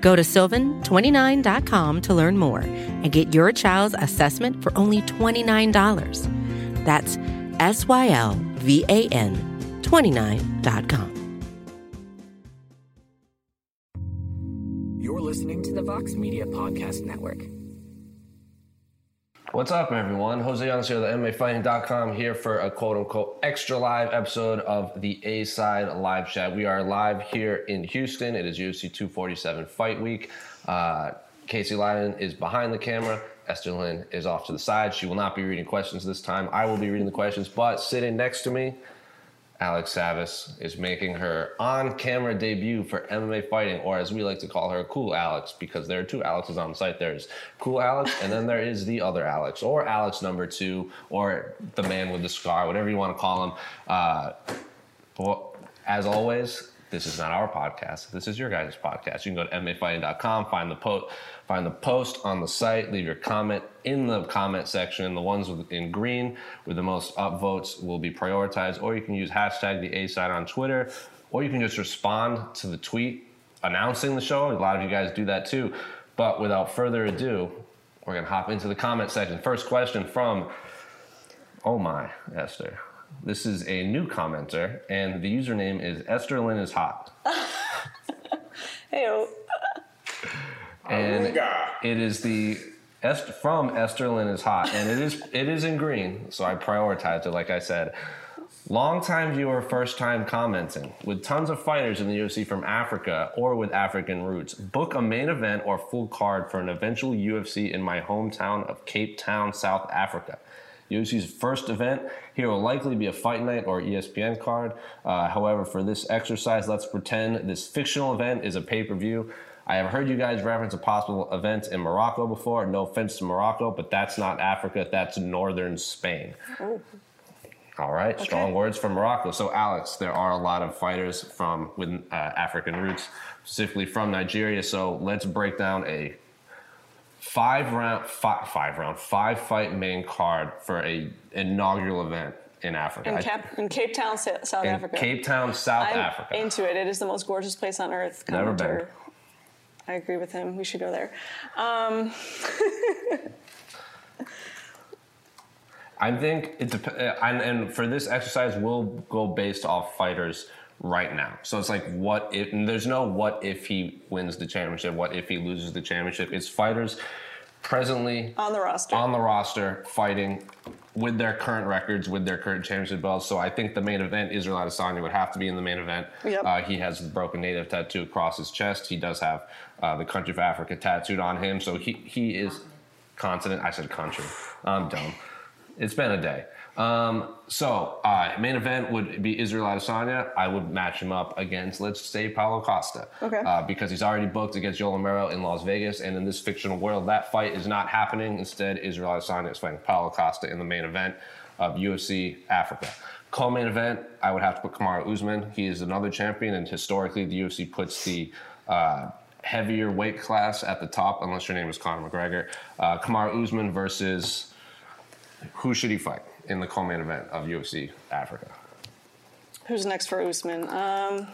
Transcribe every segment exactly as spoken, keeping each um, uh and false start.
Go to sylvan twenty-nine dot com to learn more and get your child's assessment for only twenty-nine dollars. That's S Y L V A N twenty-nine dot com. You're listening to the Vox Media Podcast Network. What's up, everyone? Jose Aldo here, the M M A Fighting dot com, here for a quote-unquote extra live episode of the A-Side Live Chat. We are live here in Houston. It is U F C two forty-seven Fight Week. Uh, Casey Lyon is behind the camera. Esther Lynn is off to the side. She will not be reading questions this time. I will be reading the questions, but sitting next to me, Alex Savas is making her on-camera debut for M M A Fighting, or as we like to call her, Cool Alex, because there are two Alexes on the site. There's Cool Alex, and then there is the other Alex, or Alex number two, or the man with the scar, whatever you want to call him. Uh, well, as always, this is not our podcast. This is your guys' podcast. You can go to M M A Fighting dot com, find the post. Find the post on the site, leave your comment in the comment section. The ones with, in green with the most upvotes will be prioritized, or you can use hashtag the A-Side on Twitter, or you can just respond to the tweet announcing the show. A lot of you guys do that too. But without further ado, we're going to hop into the comment section. First question from, oh my, Esther. This is a new commenter, and the username is Esther Lynn is hot. Hey-o. And it is the Est- from Esther Lynn is hot, and it is it is in green, so I prioritized it. Like I said, long time viewer, first time commenting. With tons of fighters in the U F C from Africa or with African roots, book a main event or full card for an eventual U F C in my hometown of Cape Town, South Africa. U F C's first event here will likely be a fight night or E S P N card. Uh, however, for this exercise, let's pretend this fictional event is a pay-per-view. I have heard you guys reference a possible event in Morocco before. No offense to Morocco, but that's not Africa. That's northern Spain. Oh. All right. Okay. Strong words from Morocco. So, Alex, there are a lot of fighters from with uh, African roots, specifically from Nigeria. So let's break down a five-round, five, five-round, five-fight main card for an inaugural event. In Africa. In, Cap- in Cape Town, South in Africa. Cape Town, South I'm Africa. Into it. It is the most gorgeous place on earth. Never been. I agree with him. We should go there. Um. I think it depends, and for this exercise, we'll go based off fighters right now. So it's like, what if? And there's no what if he wins the championship, what if he loses the championship. It's fighters presently on the roster, on the roster, fighting with their current records, with their current championship belts. So I think the main event, Israel Adesanya would have to be in the main event. Yep. Uh, he has a broken native tattoo across his chest. He does have uh, the country of Africa tattooed on him. So he, he is continent. I said country. I'm dumb. It's been a day. Um, so uh, main event would be Israel Adesanya. I would match him up against, let's say, Paulo Costa. Okay. Uh, because he's already booked against Yoel Romero in Las Vegas, and in this fictional world, that fight is not happening. Instead, Israel Adesanya is fighting Paulo Costa in the main event of U F C Africa. Co-main event, I would have to put Kamaru Usman. He is another champion, and historically, the U F C puts the uh, heavier weight class at the top, unless your name is Conor McGregor. Uh, Kamaru Usman versus who should he fight in the co-main event of U F C Africa? Who's next for Usman? Um,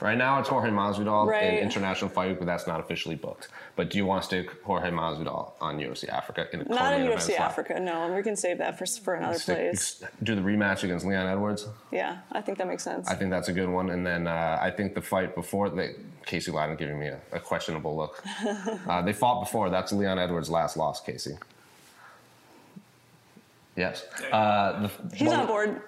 right now it's Jorge Masvidal right. in International Fight Week, but that's not officially booked. But do you want to stick Jorge Masvidal on U F C Africa in the co-main event? Not in U F C Africa, no. And we can save that for for another stick, place. Do the rematch against Leon Edwards? Yeah, I think that makes sense. I think that's a good one. And then uh, I think the fight before they, Casey Lydon giving me a, a questionable look. uh, they fought before. That's Leon Edwards' last loss, Casey. Yes. Uh, the, he's well, on board.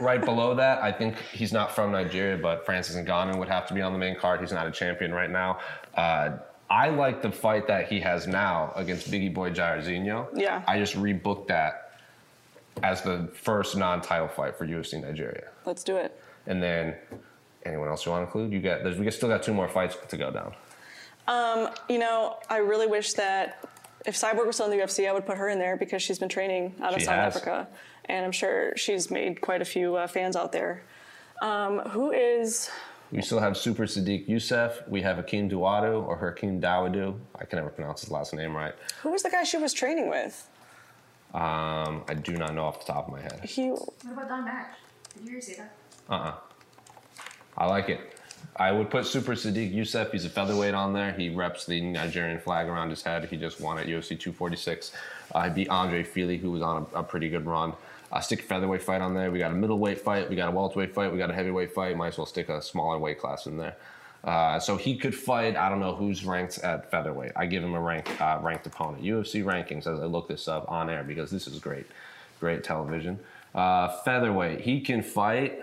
Right below that, I think he's not from Nigeria, but Francis Ngannou would have to be on the main card. He's not a champion right now. Uh, I like the fight that he has now against Biggie Boy Jairzinho. Yeah. I just rebooked that as the first non-title fight for U F C Nigeria. Let's do it. And then, anyone else you want to include? You got. There's, we still got two more fights to go down. Um, you know, I really wish that if Cyborg was still in the U F C, I would put her in there because she's been training out of she South has. Africa. And I'm sure she's made quite a few uh, fans out there. Um, who is... We still have Super Sodiq Yusuff. We have Hakeem Duwadu or Hakeem Dawadu. I can never pronounce his last name right. Who was the guy she was training with? Um, I do not know off the top of my head. He... What about Don Batch? Did you ever see that? Uh-uh. I like it. I would put Super Sodiq Yusuff. He's a featherweight on there. He reps the Nigerian flag around his head. He just won at U F C two forty-six. Uh, he beat Andre Feely, who was on a, a pretty good run. Uh, stick a featherweight fight on there. We got a middleweight fight. We got a welterweight fight. We got a heavyweight fight. Might as well stick a smaller weight class in there. Uh, so he could fight. I don't know who's ranked at featherweight. I give him a rank, uh, ranked opponent. U F C rankings, as I look this up on air, because this is great. Great television. Uh, featherweight. He can fight...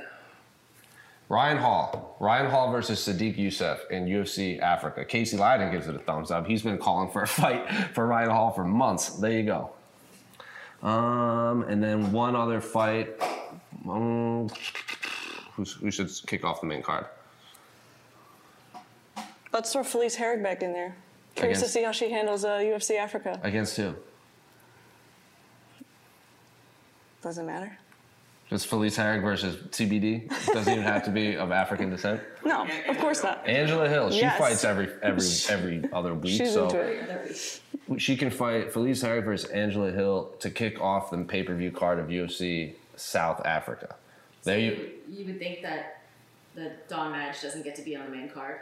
Ryan Hall. Ryan Hall versus Sodiq Yusuff in U F C Africa. Casey Leiden gives it a thumbs up. He's been calling for a fight for Ryan Hall for months. There you go. Um, and then one other fight. Um, who's, who should kick off the main card? Let's throw Felice Herrig back in there. Curious against, to see how she handles uh, U F C Africa. Against who? Doesn't matter. It's Felice Herrig versus T B D. It doesn't even have to be of African descent. No, of course not. Angela Hill, she yes. fights every every every other week. She's so into it. She can fight Felice Herrig versus Angela Hill to kick off the pay-per-view card of U F C South Africa. So there you, you would think that the Dawn match doesn't get to be on the main card?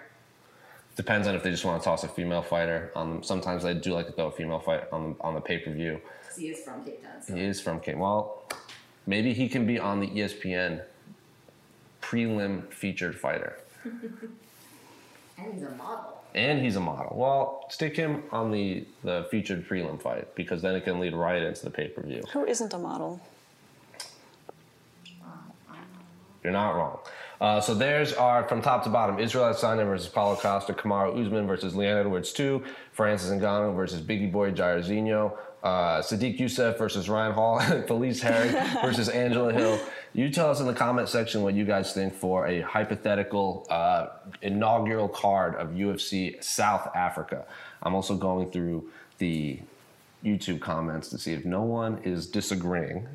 Depends on if they just want to toss a female fighter on them. Sometimes they do like to throw a female fight on the, on the pay-per-view. He is from Cape Town. So. He is from Cape Town. Well... Maybe he can be on the E S P N prelim featured fighter. And he's a model. And he's a model. Well, stick him on the, the featured prelim fight because then it can lead right into the pay-per-view. Who isn't a model? You're not wrong. Uh, so there's our, from top to bottom, Israel Adesanya versus Paulo Costa, Kamaru Usman versus Leon Edwards two, Francis Ngannou versus Biggie Boy Jairzinho, Uh, Sodiq Yusuff versus Ryan Hall, Felice Herrig versus Angela Hill. You tell us in the comment section what you guys think for a hypothetical uh, inaugural card of U F C South Africa. I'm also going through the YouTube comments to see if no one is disagreeing.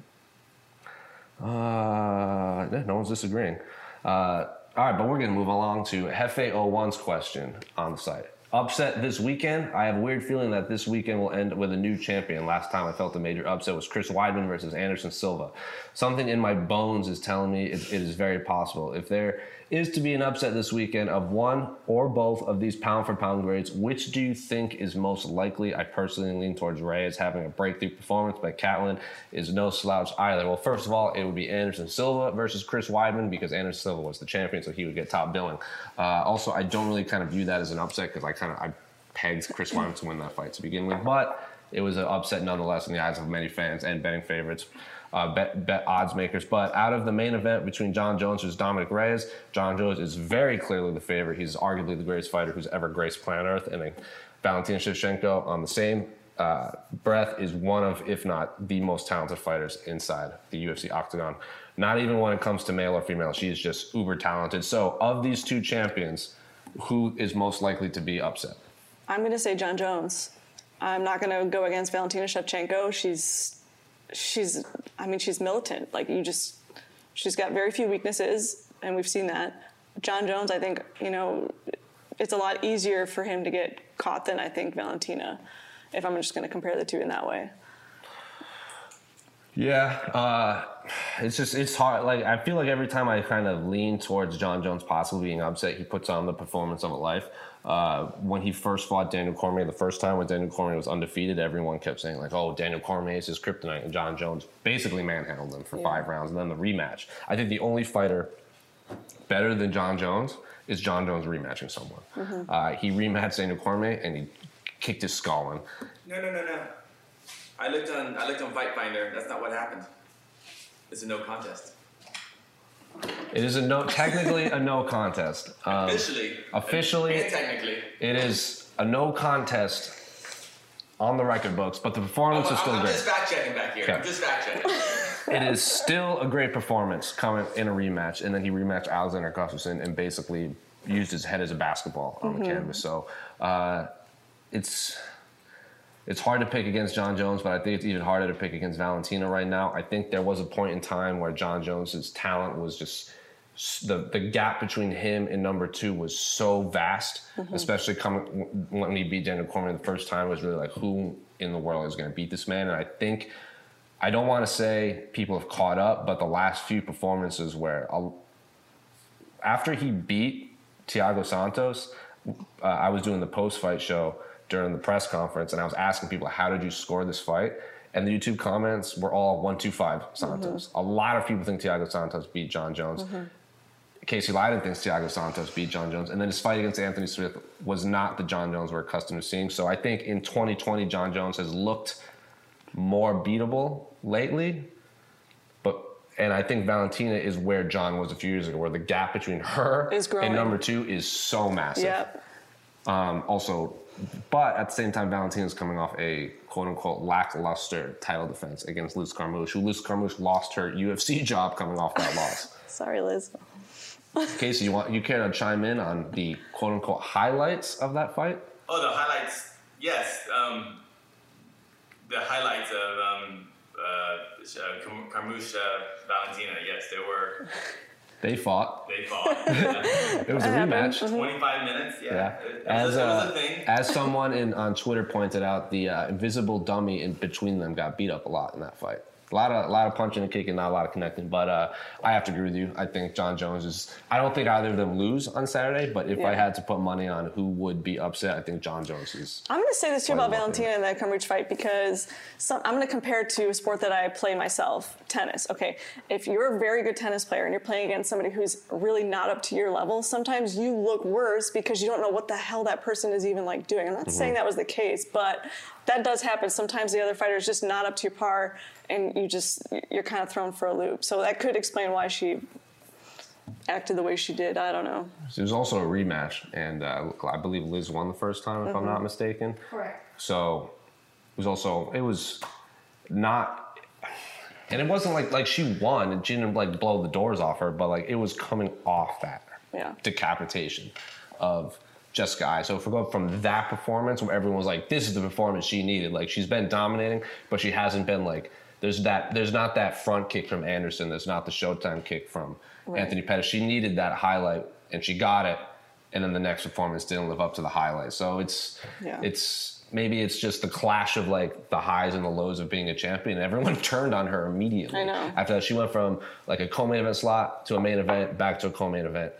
Uh, no one's disagreeing. Uh, all right, but we're going to move along to Hefe zero one's question on the site. Upset this weekend. I have a weird feeling that this weekend will end with a new champion. Last time I felt a major upset was Chris Weidman versus Anderson Silva. Something in my bones is telling me it, it is very possible. If there is to be an upset this weekend of one or both of these pound-for-pound grades, which do you think is most likely? I personally lean towards Reyes having a breakthrough performance, but Caitlin is no slouch either. Well, first of all, it would be Anderson Silva versus Chris Weidman because Anderson Silva was the champion, so he would get top billing. Uh, also, I don't really kind of view that as an upset because I kind of I pegged Chris Weidman to win that fight to begin with, but it was an upset nonetheless in the eyes of many fans and betting favorites. Uh, bet, bet odds makers. But out of the main event between Jon Jones versus Dominic Reyes, Jon Jones is very clearly the favorite. He's arguably the greatest fighter who's ever graced planet Earth. And Valentina Shevchenko on the same uh, breath is one of, if not the most talented fighters inside the U F C octagon. Not even when it comes to male or female. She is just uber talented. So of these two champions, who is most likely to be upset? I'm going to say Jon Jones. I'm not going to go against Valentina Shevchenko. She's... She's, I mean, she's militant. Like, you just, she's got very few weaknesses, and we've seen that. Jon Jones, I think, you know, it's a lot easier for him to get caught than, I think, Valentina, if I'm just going to compare the two in that way. Yeah, uh, it's just, it's hard. Like, I feel like every time I kind of lean towards Jon Jones possibly being upset, he puts on the performance of a life. Uh, when he first fought Daniel Cormier, the first time when Daniel Cormier was undefeated, everyone kept saying, like, oh, Daniel Cormier is his kryptonite, and Jon Jones basically manhandled him for yeah. five rounds, and then the rematch. I think the only fighter better than Jon Jones is Jon Jones rematching someone. Mm-hmm. uh, he rematched Daniel Cormier, and he kicked his skull in. No, no, no, no. I looked on, I looked on Fight Finder. That's not what happened. It's a no contest. It is a no, technically a no contest. Um, officially. Officially. And technically. It is a no contest on the record books, but the performance I'm, is still I'm great. I'm just fact checking back here. Okay. I'm just fact checking. It is still a great performance coming in a rematch, and then he rematched Alexander Gustafsson and basically used his head as a basketball on mm-hmm. the canvas. So uh, it's It's hard to pick against Jon Jones, but I think it's even harder to pick against Valentina right now. I think there was a point in time where Jon Jones's talent was just the the gap between him and number two was so vast, mm-hmm. especially coming when he beat Daniel Cormier the first time. It was really like, who in the world is going to beat this man? And I think I don't want to say people have caught up, but the last few performances where I'll, after he beat Thiago Santos, uh, I was doing the post-fight show during the press conference, and I was asking people, how did you score this fight? And the YouTube comments were all one two five Santos. Mm-hmm. A lot of people think Thiago Santos beat Jon Jones. Mm-hmm. Casey Leiden thinks Thiago Santos beat Jon Jones. And then his fight against Anthony Smith was not the Jon Jones we're accustomed to seeing. So I think in twenty twenty, Jon Jones has looked more beatable lately. But and I think Valentina is where Jon was a few years ago, where the gap between her and number two is so massive. Yep. Um, also, but at the same time, Valentina's coming off a quote-unquote lackluster title defense against Liz Carmouche, who Liz Carmouche lost her U F C job coming off that loss. Sorry, Liz. Casey, you want you care to chime in on the quote-unquote highlights of that fight? Oh, the highlights, yes. Um, the highlights of um, uh, Carmouche, uh, Valentina, yes, there were... They fought. They fought. It was a rematch. twenty-five minutes, yeah. yeah. As, uh, as someone in, on Twitter pointed out, the uh, invisible dummy in between them got beat up a lot in that fight. A lot of, a lot of punching and kicking, not a lot of connecting. But uh, I have to agree with you. I think Jon Jones is... I don't think either of them lose on Saturday, but if yeah. I had to put money on who would be upset, I think Jon Jones is... I'm going to say this too about Valentina in the Cambridge fight because some, I'm going to compare it to a sport that I play myself, tennis. Okay, if you're a very good tennis player and you're playing against somebody who's really not up to your level, sometimes you look worse because you don't know what the hell that person is even like doing. I'm not mm-hmm. saying that was the case, but... that does happen. Sometimes the other fighter is just not up to your par, and you just you're kind of thrown for a loop. So that could explain why she acted the way she did. I don't know. It was also a rematch, and uh, I believe Liz won the first time, if mm-hmm. I'm not mistaken. Correct. So it was also it was not, and it wasn't like like she won and she didn't like blow the doors off her, but like it was coming off that yeah. decapitation of Jessica Eye. So if we go from that performance where everyone was like, this is the performance she needed. Like she's been dominating, but she hasn't been like, there's that, there's not that front kick from Anderson. There's not the Showtime kick from right. Anthony Pettis. She needed that highlight and she got it. And then the next performance didn't live up to the highlight. So it's, yeah. it's maybe it's just the clash of like the highs and the lows of being a champion. Everyone turned on her immediately. I know. After that, she went from like a co-main event slot to a main event, back to a co-main event.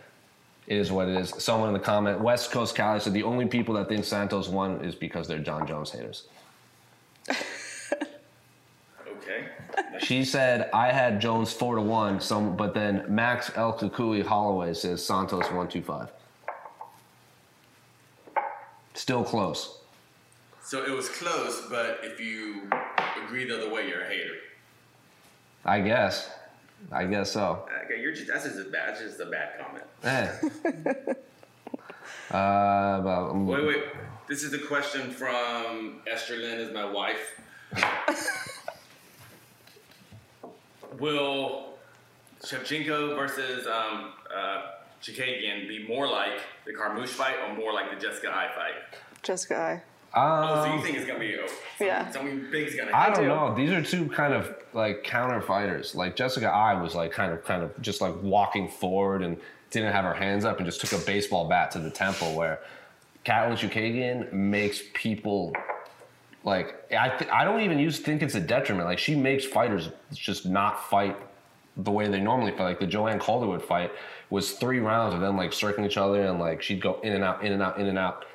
It is what it is. Someone in the comment, West Coast Cali, said the only people that think Santos won is because they're Jon Jones haters. Okay. She said, I had Jones four to one, some, but then Max El Kukui Holloway says Santos one two five. Still close. So it was close, but if you agree the other way, you're a hater. I guess. I guess so. Okay, you're just, that's, just a bad, that's just a bad comment. Eh. uh, but, um, wait, wait. This is a question from Esther Lynn, is my wife. Will Shevchenko versus um, uh, Chookagian be more like the Carmouche fight or more like the Jessica Eye fight? Jessica Eye. Um, oh, so you think it's going to be over. Yeah. Something big's going to happen. I don't know. These are two kind of, like, counter fighters. Like, Jessica Eye was, like, kind of, kind of just, like, walking forward and didn't have her hands up and just took a baseball bat to the temple, where Caitlin Chookagian makes people, like, I th- I don't even use think it's a detriment. Like, she makes fighters just not fight the way they normally fight. Like, the Joanne Calderwood fight was three rounds of them, like, circling each other and, like, she'd go in and out, in and out, in and out.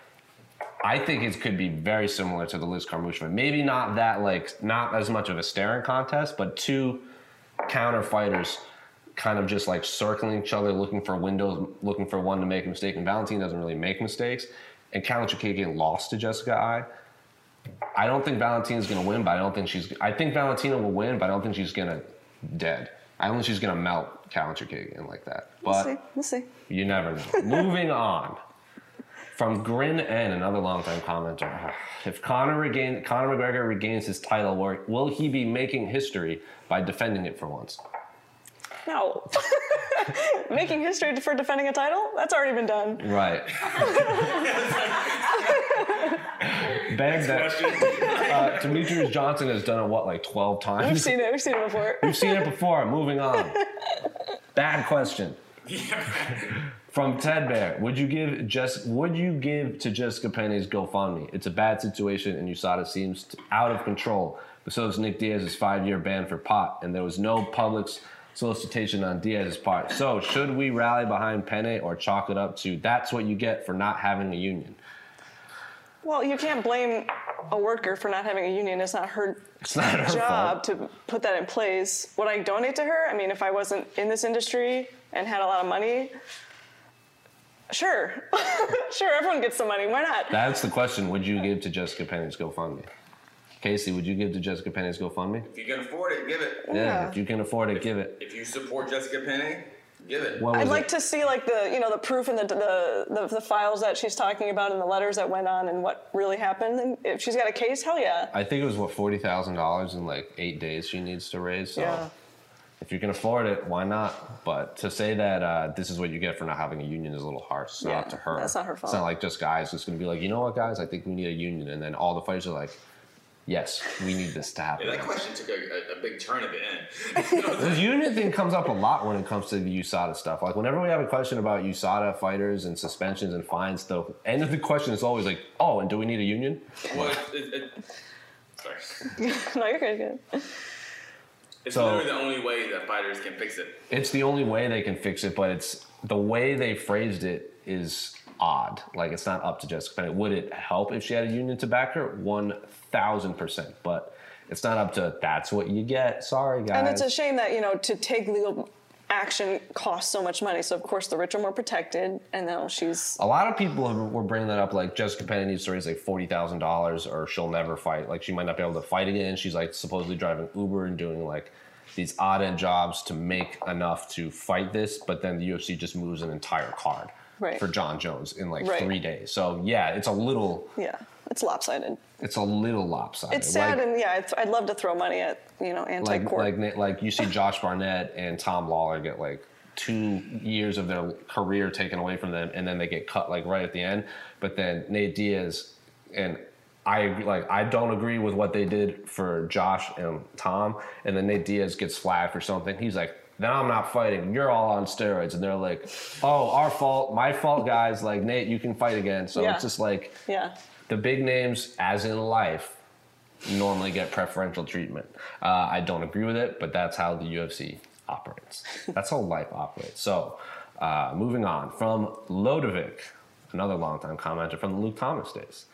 I think it could be very similar to the Liz Carmouche fight. Maybe not that, like, not as much of a staring contest, but two counter fighters kind of just, like, circling each other, looking for windows, looking for one to make a mistake. And Valentina doesn't really make mistakes. And Caitlin Chookagian lost to Jessica Eye. I don't think Valentina's going to win, but I don't think she's... I think Valentina will win, but I don't think she's going to dead. I don't think she's going to melt Caitlin Chookagian like that. But we'll see. We'll see. You never know. Moving on. From Grin N, another longtime commenter, if Conor, regain, Conor McGregor regains his title, will he be making history by defending it for once? No. Making history for defending a title? That's already been done. Right. Bang that. Uh, Demetrius Johnson has done it, what, like twelve times? We've seen it. We've seen it before. We've seen it before. Moving on. Bad question. Yeah. From Ted Bear, would you give Jess? Would you give to Jessica Penny's GoFundMe? It's a bad situation, and U S A D A seems out of control. Besides Nick Diaz's five-year ban for pot, and there was no public solicitation on Diaz's part. So should we rally behind Penne or chalk it up to that's what you get for not having a union? Well, you can't blame a worker for not having a union. It's not her, it's not her job fault to put that in place. Would I donate to her? I mean, if I wasn't in this industry and had a lot of money. Sure. Sure, everyone gets some money. Why not? That's the question. Would you give to Jessica Penny's GoFundMe? Casey, would you give to Jessica Penny's GoFundMe? If you can afford it, give it. Yeah, yeah. If you can afford it, if, give it. If you support Jessica Penny, give it. I'd like it? to see like the you know the proof in the, the the the files that she's talking about and the letters that went on and what really happened. And if she's got a case, hell yeah. I think it was what forty thousand dollars in like eight days she needs to raise. So. Yeah. If you can afford it, why not? But to say that uh, this is what you get for not having a union is a little harsh. It's yeah, not to her. That's not her fault. It's not like just guys just going to be like, you know what, guys? I think we need a union. And then all the fighters are like, yes, we need this to happen. Yeah, that question took a, a, a big turn at the end. The union thing comes up a lot when it comes to the U S A D A stuff. Like whenever we have a question about U S A D A fighters and suspensions and fines, the end of the question is always like, oh, and do we need a union? Well, it, it, sorry. No, you're good. good. It's so, literally the only way that fighters can fix it. It's the only way they can fix it, but it's the way they phrased it is odd. Like, it's not up to Jessica Penny. Would it help if she had a union to back her? one thousand percent. But it's not up to, that's what you get. Sorry, guys. And it's a shame that, you know, to take legal action costs so much money. So, of course, the rich are more protected, and now she's... A lot of people have, were bringing that up, like, Jessica Penny needs to raise, like, forty thousand dollars or she'll never fight. Like, she might not be able to fight again. She's, like, supposedly driving Uber and doing, like, these odd-end jobs to make enough to fight this, but then the U F C just moves an entire card right. for Jon Jones in, like, right. three days. So, yeah, it's a little... Yeah, it's lopsided. It's a little lopsided. It's sad, like, and, yeah, it's, I'd love to throw money at, you know, anti-court. Like, like, like you see Josh Barnett and Tom Lawler get, like, two years of their career taken away from them, and then they get cut, like, right at the end. But then Nate Diaz and... I like I don't agree with what they did for Josh and Tom, and then Nate Diaz gets flagged for something. He's like, "Then I'm not fighting. You're all on steroids." And they're like, "Oh, our fault, my fault, guys." Like, Nate, you can fight again. So yeah. It's just like, yeah, the big names, as in life, normally get preferential treatment. Uh, I don't agree with it, but that's how the U F C operates. That's how life operates. So, uh, moving on from Lodovic, another longtime commenter from the Luke Thomas days.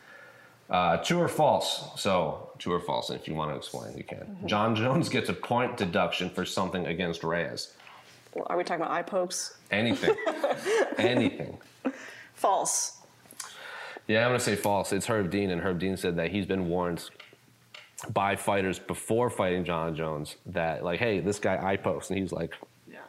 Uh, true or false? So, true or false, and if you want to explain, you can. Mm-hmm. Jon Jones gets a point deduction for something against Reyes. Well, are we talking about eye pokes? Anything. Anything. False. Yeah, I'm going to say false. It's Herb Dean, and Herb Dean said that he's been warned by fighters before fighting Jon Jones that, like, hey, this guy eye pokes, and he's like, yeah.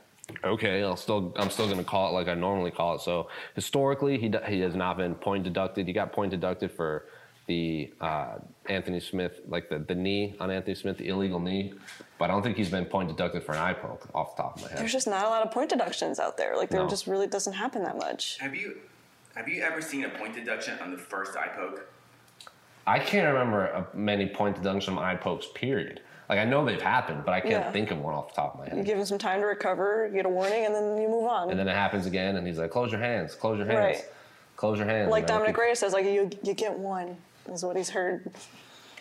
okay, I'll still, I'm still going to call it like I normally call it. So, historically, he, he has not been point deducted. He got point deducted for... the uh, Anthony Smith, like the, the knee on Anthony Smith, the illegal knee. But I don't think he's been point deducted for an eye poke off the top of my head. There's just not a lot of point deductions out there. Like, there no. just really doesn't happen that much. Have you have you ever seen a point deduction on the first eye poke? I can't remember a, many point deductions from eye pokes, period. Like, I know they've happened, but I can't yeah. think of one off the top of my head. You give him some time to recover, you get a warning, and then you move on. And then it happens again, and he's like, close your hands, close your hands, right. close your hands. Like Dominic Reyes says, like, you you get one. Is what he's heard.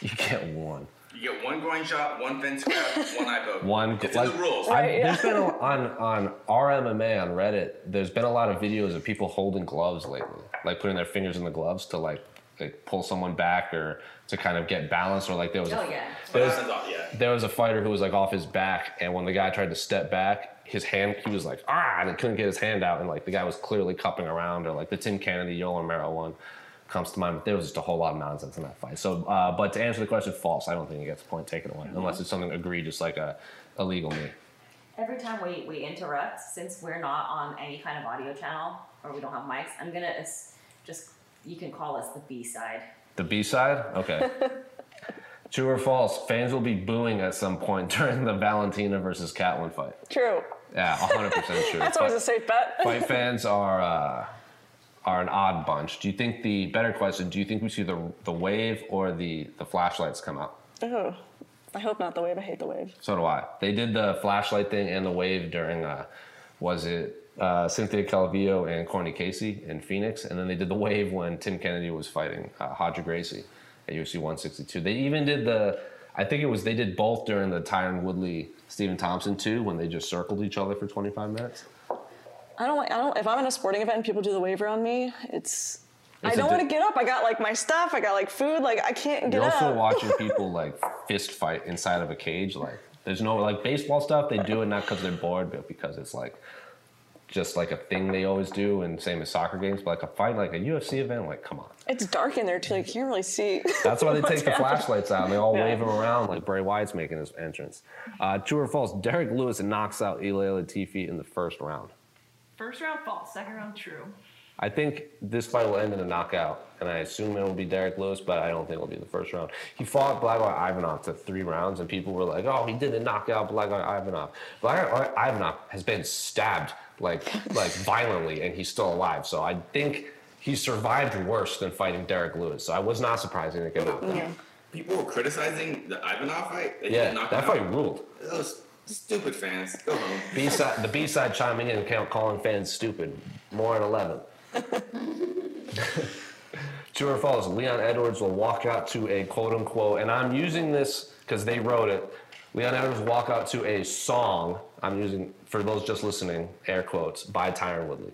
You get one. You get one groin shot, one fence grab, one eye poke. One. It's like, in the rules. Right, yeah. There's been a, on on R M M A on Reddit. There's been a lot of videos of people holding gloves lately, like putting their fingers in the gloves to like like pull someone back or to kind of get balance. Or like there was oh, a, yeah. there was, yeah. there was a fighter who was like off his back, and when the guy tried to step back, his hand, he was like ah, and he couldn't get his hand out, and like the guy was clearly cupping around, or like the Tim Kennedy Yoel Romero one. Comes to mind, but there was just a whole lot of nonsense in that fight. So, uh, but to answer the question, false. I don't think it gets a point taken away, mm-hmm. unless it's something egregious like a illegal knee. Every time we, we interrupt, since we're not on any kind of audio channel or we don't have mics, I'm gonna just, you can call us the B side. The B side? Okay. True or false? Fans will be booing at some point during the Valentina versus Caitlin fight. True. Yeah, one hundred percent sure. That's always a safe bet. Fight fans are uh, are an odd bunch. Do you think the better question? Do you think we see the the wave or the the flashlights come out? Oh, I hope not the wave. I hate the wave. So do I. They did the flashlight thing and the wave during uh, was it uh, Cynthia Calvillo and Corny Casey in Phoenix, and then they did the wave when Tim Kennedy was fighting uh, Hodja Gracie at U F C one sixty-two. They even did the. I think it was they did both during the Tyron Woodley Stephen Thompson too when they just circled each other for twenty-five minutes. I don't like I don't if I'm in a sporting event and people do the waiver on me, it's, it's I don't want to di- get up. I got like my stuff, I got like food, like I can't get You're up. You're also watching people like fist fight inside of a cage, like there's no like baseball stuff, they do it not because they're bored, but because it's like just like a thing they always do, and same as soccer games, but like a fight, like a U F C event, like come on. It's dark in there too, like you can't really see. That's why they take the flashlights out and they all yeah. wave them around like Bray Wyatt's making his entrance. Uh, true or false, Derek Lewis knocks out Ilia Latifi in the first round. First round false, second round true. I think this fight will end in a knockout, and I assume it will be Derek Lewis, but I don't think it will be the first round. He fought Blagoy Ivanov to three rounds, and people were like, oh, he didn't knock out Blagoy Ivanov. Blagoy Ivanov has been stabbed like like violently, and he's still alive. So I think he survived worse than fighting Derek Lewis. So I was not surprised he didn't get out there. Yeah. People were criticizing the Ivanov fight. They yeah, that fight out. Ruled. Those stupid fans. Go home. B-side, the B-side chiming in and calling fans stupid. More at eleven. True or false, Leon Edwards will walk out to a quote-unquote, and I'm using this because they wrote it, Leon Edwards walk out to a song, I'm using, for those just listening, air quotes, by Tyron Woodley.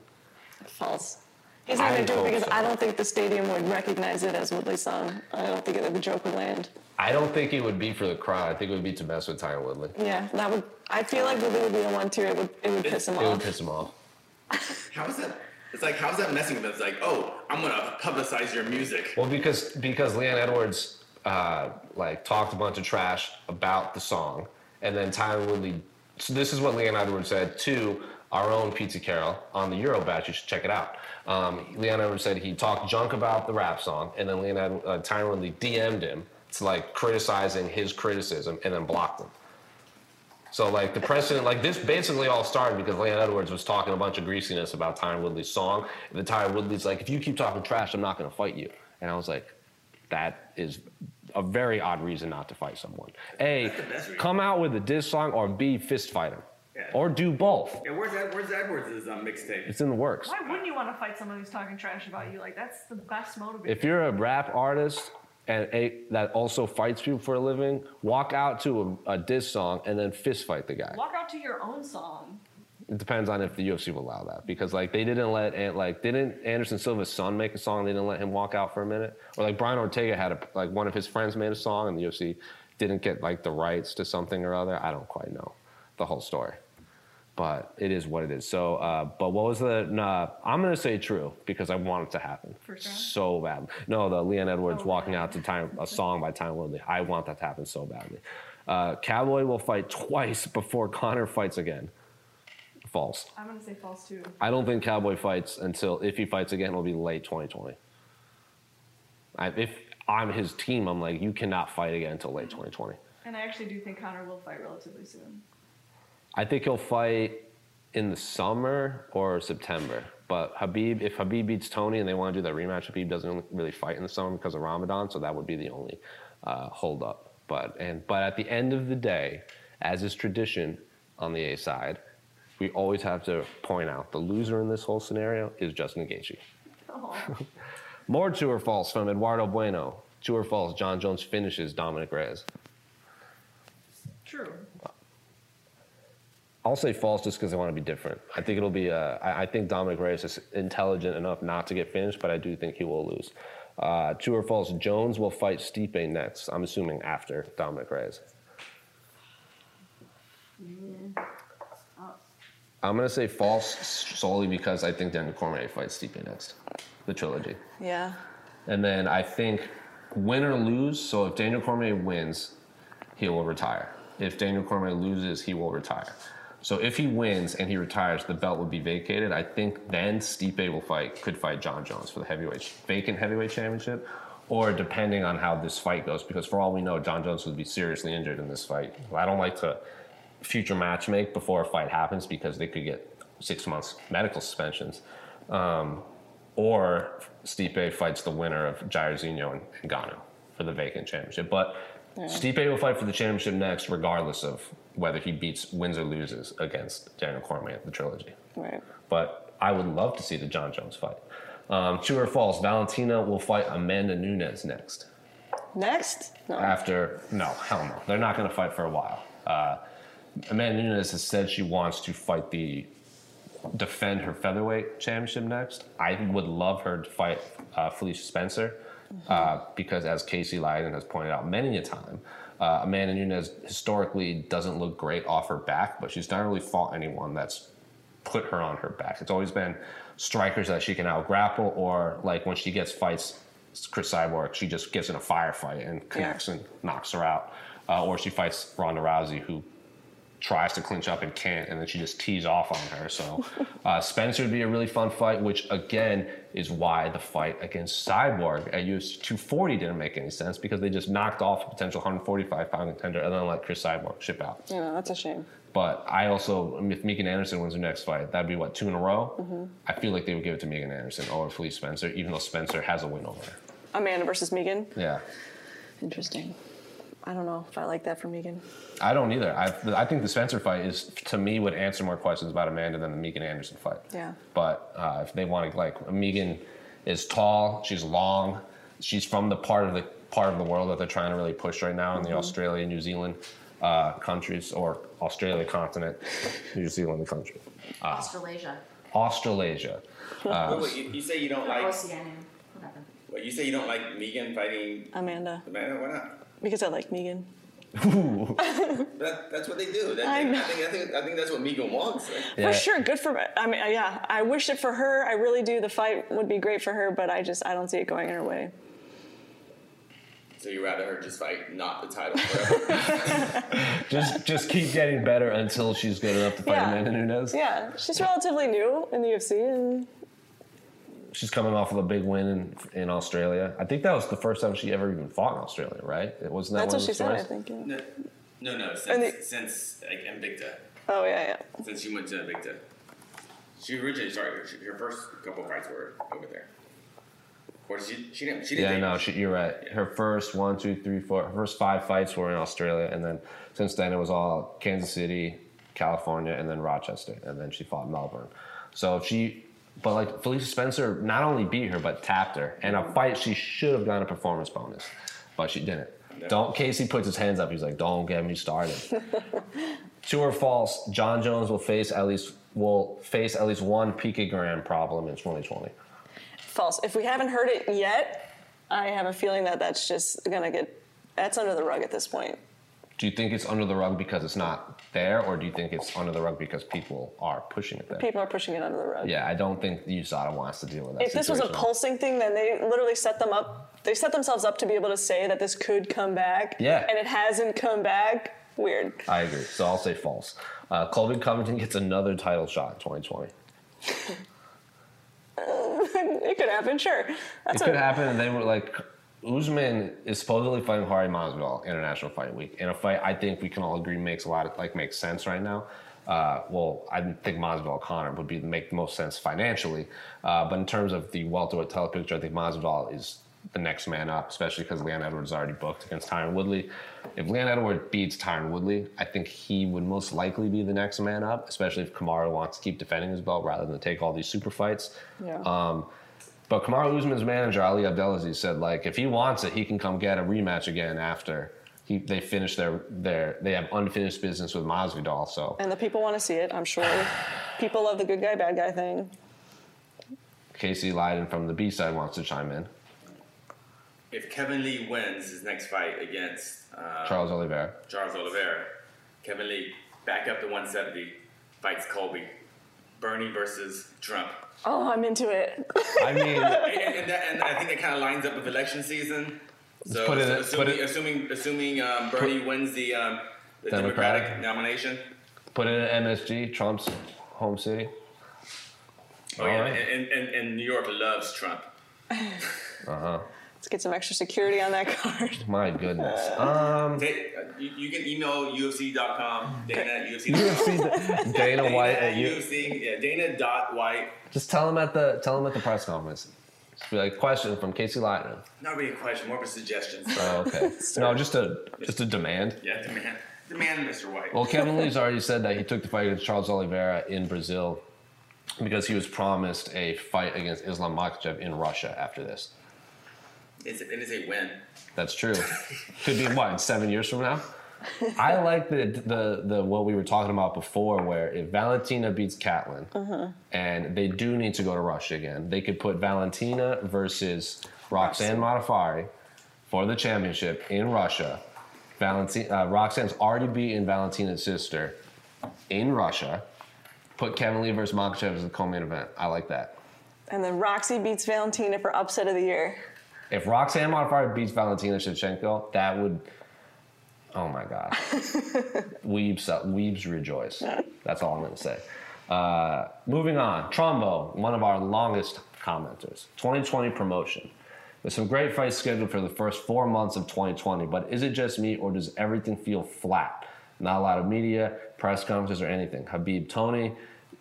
False. He's not going to do it because so. I don't think the stadium would recognize it as Woodley's song. I don't think it, the joke would land. I don't think it would be for the crowd. I think it would be to mess with Tyron Woodley. Yeah, that would. I feel like Woodley would be the one too. It would, it would piss him it off. It would piss him off. How is that? It's like, how's that messing with us? Like, oh, I'm going to publicize your music. Well, because because Leon Edwards, uh, like, talked a bunch of trash about the song. And then Tyron Woodley... So this is what Leon Edwards said to our own Pizza Carol on the Eurobatch. You should check it out. Um, Leon Edwards said he talked junk about the rap song. And then Leon Edwards, uh, Tyron Woodley D M'd him to, like, criticizing his criticism and then blocked him. So, like, the precedent, like, this basically all started because Leon Edwards was talking a bunch of greasiness about Tyron Woodley's song. And then Tyron Woodley's like, if you keep talking trash, I'm not going to fight you. And I was like, that is a very odd reason not to fight someone. A, come out with a diss song, or B, fist fight him. Yeah. Or do both. Yeah, where's, Ed, where's Edwards' um, mixtape? It's in the works. Why wouldn't you want to fight someone who's talking trash about you? Like, that's the best motivator. If you're a rap artist... and a, that also fights people for a living, walk out to a, a diss song and then fist fight the guy. Walk out to your own song. It depends on if the U F C will allow that, because like they didn't let like didn't Anderson Silva's son make a song? They didn't let him walk out for a minute. Or like Brian Ortega had a, like one of his friends made a song and the U F C didn't get like the rights to something or other. I don't quite know the whole story, but it is what it is. So, uh, but what was the, nah, I'm going to say true because I want it to happen so badly. No, the Leon Edwards oh, walking out to time, a song by Tyron Woodley. I want that to happen so badly. Uh, Cowboy will fight twice before Connor fights again. False. I'm going to say false too. I don't think Cowboy fights until, if he fights again, it'll be late twenty twenty. I, if I'm his team, I'm like, you cannot fight again until late twenty twenty. And I actually do think Connor will fight relatively soon. I think he'll fight in the summer or September. But Habib, if Habib beats Tony and they want to do that rematch, Habib doesn't really fight in the summer because of Ramadan, so that would be the only uh, hold up. But and but at the end of the day, as is tradition on the A side, we always have to point out the loser in this whole scenario is Justin Gaethje. Oh. More true or false from Eduardo Bueno. True or false, Jon Jones finishes Dominic Reyes. True. I'll say false just because I want to be different. I think it'll be, uh, I, I think Dominic Reyes is intelligent enough not to get finished, but I do think he will lose. Uh, true or false, Jones will fight Stipe next, I'm assuming after Dominic Reyes. Mm. Oh. I'm going to say false solely because I think Daniel Cormier fights Stipe next, the trilogy. Yeah. And then I think win or lose, so if Daniel Cormier wins, he will retire. If Daniel Cormier loses, he will retire. So if he wins and he retires, the belt would be vacated. I think then Stipe will fight, could fight Jon Jones for the heavyweight, vacant heavyweight championship, or depending on how this fight goes, because for all we know, Jon Jones would be seriously injured in this fight. I don't like to future match make before a fight happens, because they could get six months medical suspensions. Um, or Stipe fights the winner of Jairzinho and Ngannou for the vacant championship. But yeah. Stipe will fight for the championship next, regardless of whether he beats, wins, or loses against Daniel Cormier at the trilogy. Right. But I would love to see the Jon Jones fight. Um, true or false, Valentina will fight Amanda Nunes next. Next? No. After, no, hell no. They're not going to fight for a while. Uh, Amanda Nunes has said she wants to fight the, defend her featherweight championship next. I would love her to fight uh, Felicia Spencer, mm-hmm. uh, because as Casey Leiden has pointed out many a time, uh, Amanda Nunes historically doesn't look great off her back, but she's not really fought anyone that's put her on her back. It's always been strikers that she can out-grapple, or like when she gets fights, Chris Cyborg, she just gets in a firefight and connects yeah. and knocks her out. Uh, or she fights Ronda Rousey, who tries to clinch up and can't, and then she just tees off on her. So uh, Spencer would be a really fun fight, which, again, is why the fight against Cyborg at U F C two forty didn't make any sense, because they just knocked off a potential one forty-five pound contender and then let Chris Cyborg ship out. Yeah, that's a shame. But I also, if Megan Anderson wins her next fight, that'd be, what, two in a row? Mm-hmm. I feel like they would give it to Megan Anderson over Felice Spencer, even though Spencer has a win over her. Amanda versus Megan? Yeah. Interesting. I don't know if I like that for Megan. I don't either. I I think the Spencer fight is, to me, would answer more questions about Amanda than the Megan Anderson fight. Yeah. But uh, if they want to, like, Megan is tall, she's long, she's from the part of the part of the world that they're trying to really push right now in mm-hmm. the Australia, New Zealand uh, countries, or Australia continent, New Zealand country. Uh, Australasia. Australasia. Uh, wait, wait, you, you say you don't like. Oceania. Whatever. Wait, you say you don't like Megan fighting Amanda. Amanda, why not? Because I like Megan. that, that's what they do. That, I, they, I, think, I, think, I think that's what Megan wants. Like. Yeah. For sure, good for her. I mean, yeah, I wish it for her. I really do. The fight would be great for her, but I just, I don't see it going her way. So you'd rather her just fight not the title forever? just just keep getting better until she's good enough to fight yeah. Amanda Nunes? Yeah, she's relatively new in the U F C, and... She's coming off of a big win in, in Australia. I think that was the first time she ever even fought in Australia, right? It wasn't that. That's one what of the she stories? Said, I think. Yeah. No, no, no. Since, the, since like Invicta. Oh yeah, yeah. Since she went to Invicta, she originally started. She, her first couple fights were over there. Or she, she didn't. She didn't yeah, no, she, you're right. Yeah. Her first one, two, three, four. Her first five fights were in Australia, and then since then it was all Kansas City, California, and then Rochester, and then she fought Melbourne. So if she. But, like, Felice Spencer not only beat her, but tapped her. And a fight she should have gotten a performance bonus, but she didn't. No. Don't Casey puts his hands up. He's like, don't get me started. True or false, Jon Jones will face at least will face at least one picogram problem in twenty twenty. False. If we haven't heard it yet, I have a feeling that that's just going to get... That's under the rug at this point. Do you think it's under the rug because it's not there, or do you think it's under the rug because people are pushing it there? People are pushing it under the rug. Yeah, I don't think U S A D A wants to deal with that If situation. This was a pulsing thing, then they literally set them up. They set themselves up to be able to say that this could come back. Yeah. And it hasn't come back. Weird. I agree. So I'll say false. Uh, Colby Covington gets another title shot in twenty twenty. It could happen, sure. That's it could happen, and they were like... Usman is supposedly fighting Jorge Masvidal International Fight Week, in a fight I think we can all agree makes a lot of like makes sense right now. Uh, well, I think Masvidal Conor would be make the most sense financially, uh, but in terms of the welterweight title picture, I think Masvidal is the next man up, especially because Leon Edwards is already booked against Tyron Woodley. If Leon Edwards beats Tyron Woodley, I think he would most likely be the next man up, especially if Kamaru wants to keep defending his belt rather than take all these super fights. Yeah. Um, But Kamaru Usman's manager, Ali Abdelaziz, said, like, if he wants it, he can come get a rematch again after he, they finish their, their... They have unfinished business with Masvidal, so... And the people want to see it, I'm sure. People love the good guy, bad guy thing. Casey Leiden from the B-side wants to chime in. If Kevin Lee wins his next fight against... Um, Charles Oliveira. Charles Oliveira. Kevin Lee, back up to one seventy, fights Colby. Bernie versus Trump. Oh, I'm into it. I mean, and, and, that, and I think it kind of lines up with election season. So, put it, so assuming, put it, assuming assuming um, Bernie put, wins the, um, the Democratic, Democratic nomination, put it in M S G, Trump's home city. Oh All yeah, right. and, and, and New York loves Trump. Uh huh. Let's get some extra security on that card. My goodness. Um, they, you, you can email U F C dot com, Dana at U F C dot com. Dana White Dana at U F C. Yeah, Dana dot White. Just tell him at the tell him at the press conference. Just be like, question from Casey Lightner. Not really a question, more of a suggestion. Oh, okay. No, just a just a demand. Yeah, demand. Demand, Mister White. Well, Kevin Lee's already said that he took the fight against Charles Oliveira in Brazil because he was promised a fight against Islam Makhachev in Russia after this. It's, it is a win. That's true. Could be, what, seven years from now? I like the, the the what we were talking about before, where if Valentina beats Caitlin, uh-huh. and they do need to go to Russia again, they could put Valentina versus Roxanne Modafferi for the championship in Russia. Valentina, uh, Roxanne's already beaten Valentina's sister in Russia. Put Kevin Lee versus Makhachev as the co-main event. I like that. And then Roxy beats Valentina for upset of the year. If Roxanne Modafferi beats Valentina Shevchenko, that would... Oh, my God. Weebs, uh, weebs rejoice. That's all I'm going to say. Uh, moving on. Trombo, one of our longest commenters. twenty twenty promotion. There's some great fights scheduled for the first four months of twenty twenty, but is it just me or does everything feel flat? Not a lot of media, press conferences, or anything. Habib Tony,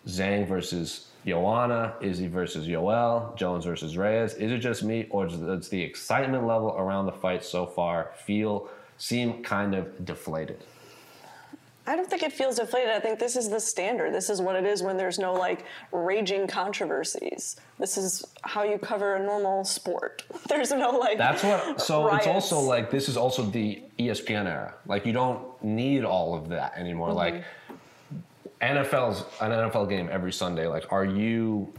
Zhang versus Joanna, Izzy versus Yoel, Jones versus Reyes. Is it just me or does the excitement level around the fight so far feel, seem kind of deflated? I don't think it feels deflated. I think this is the standard. This is what it is when there's no, like, raging controversies. This is how you cover a normal sport. There's no, like, That's what. So riots. It's also, like, this is also the E S P N era. Like, you don't need all of that anymore. Mm-hmm. Like, N F L's an N F L game every Sunday. Like, are you...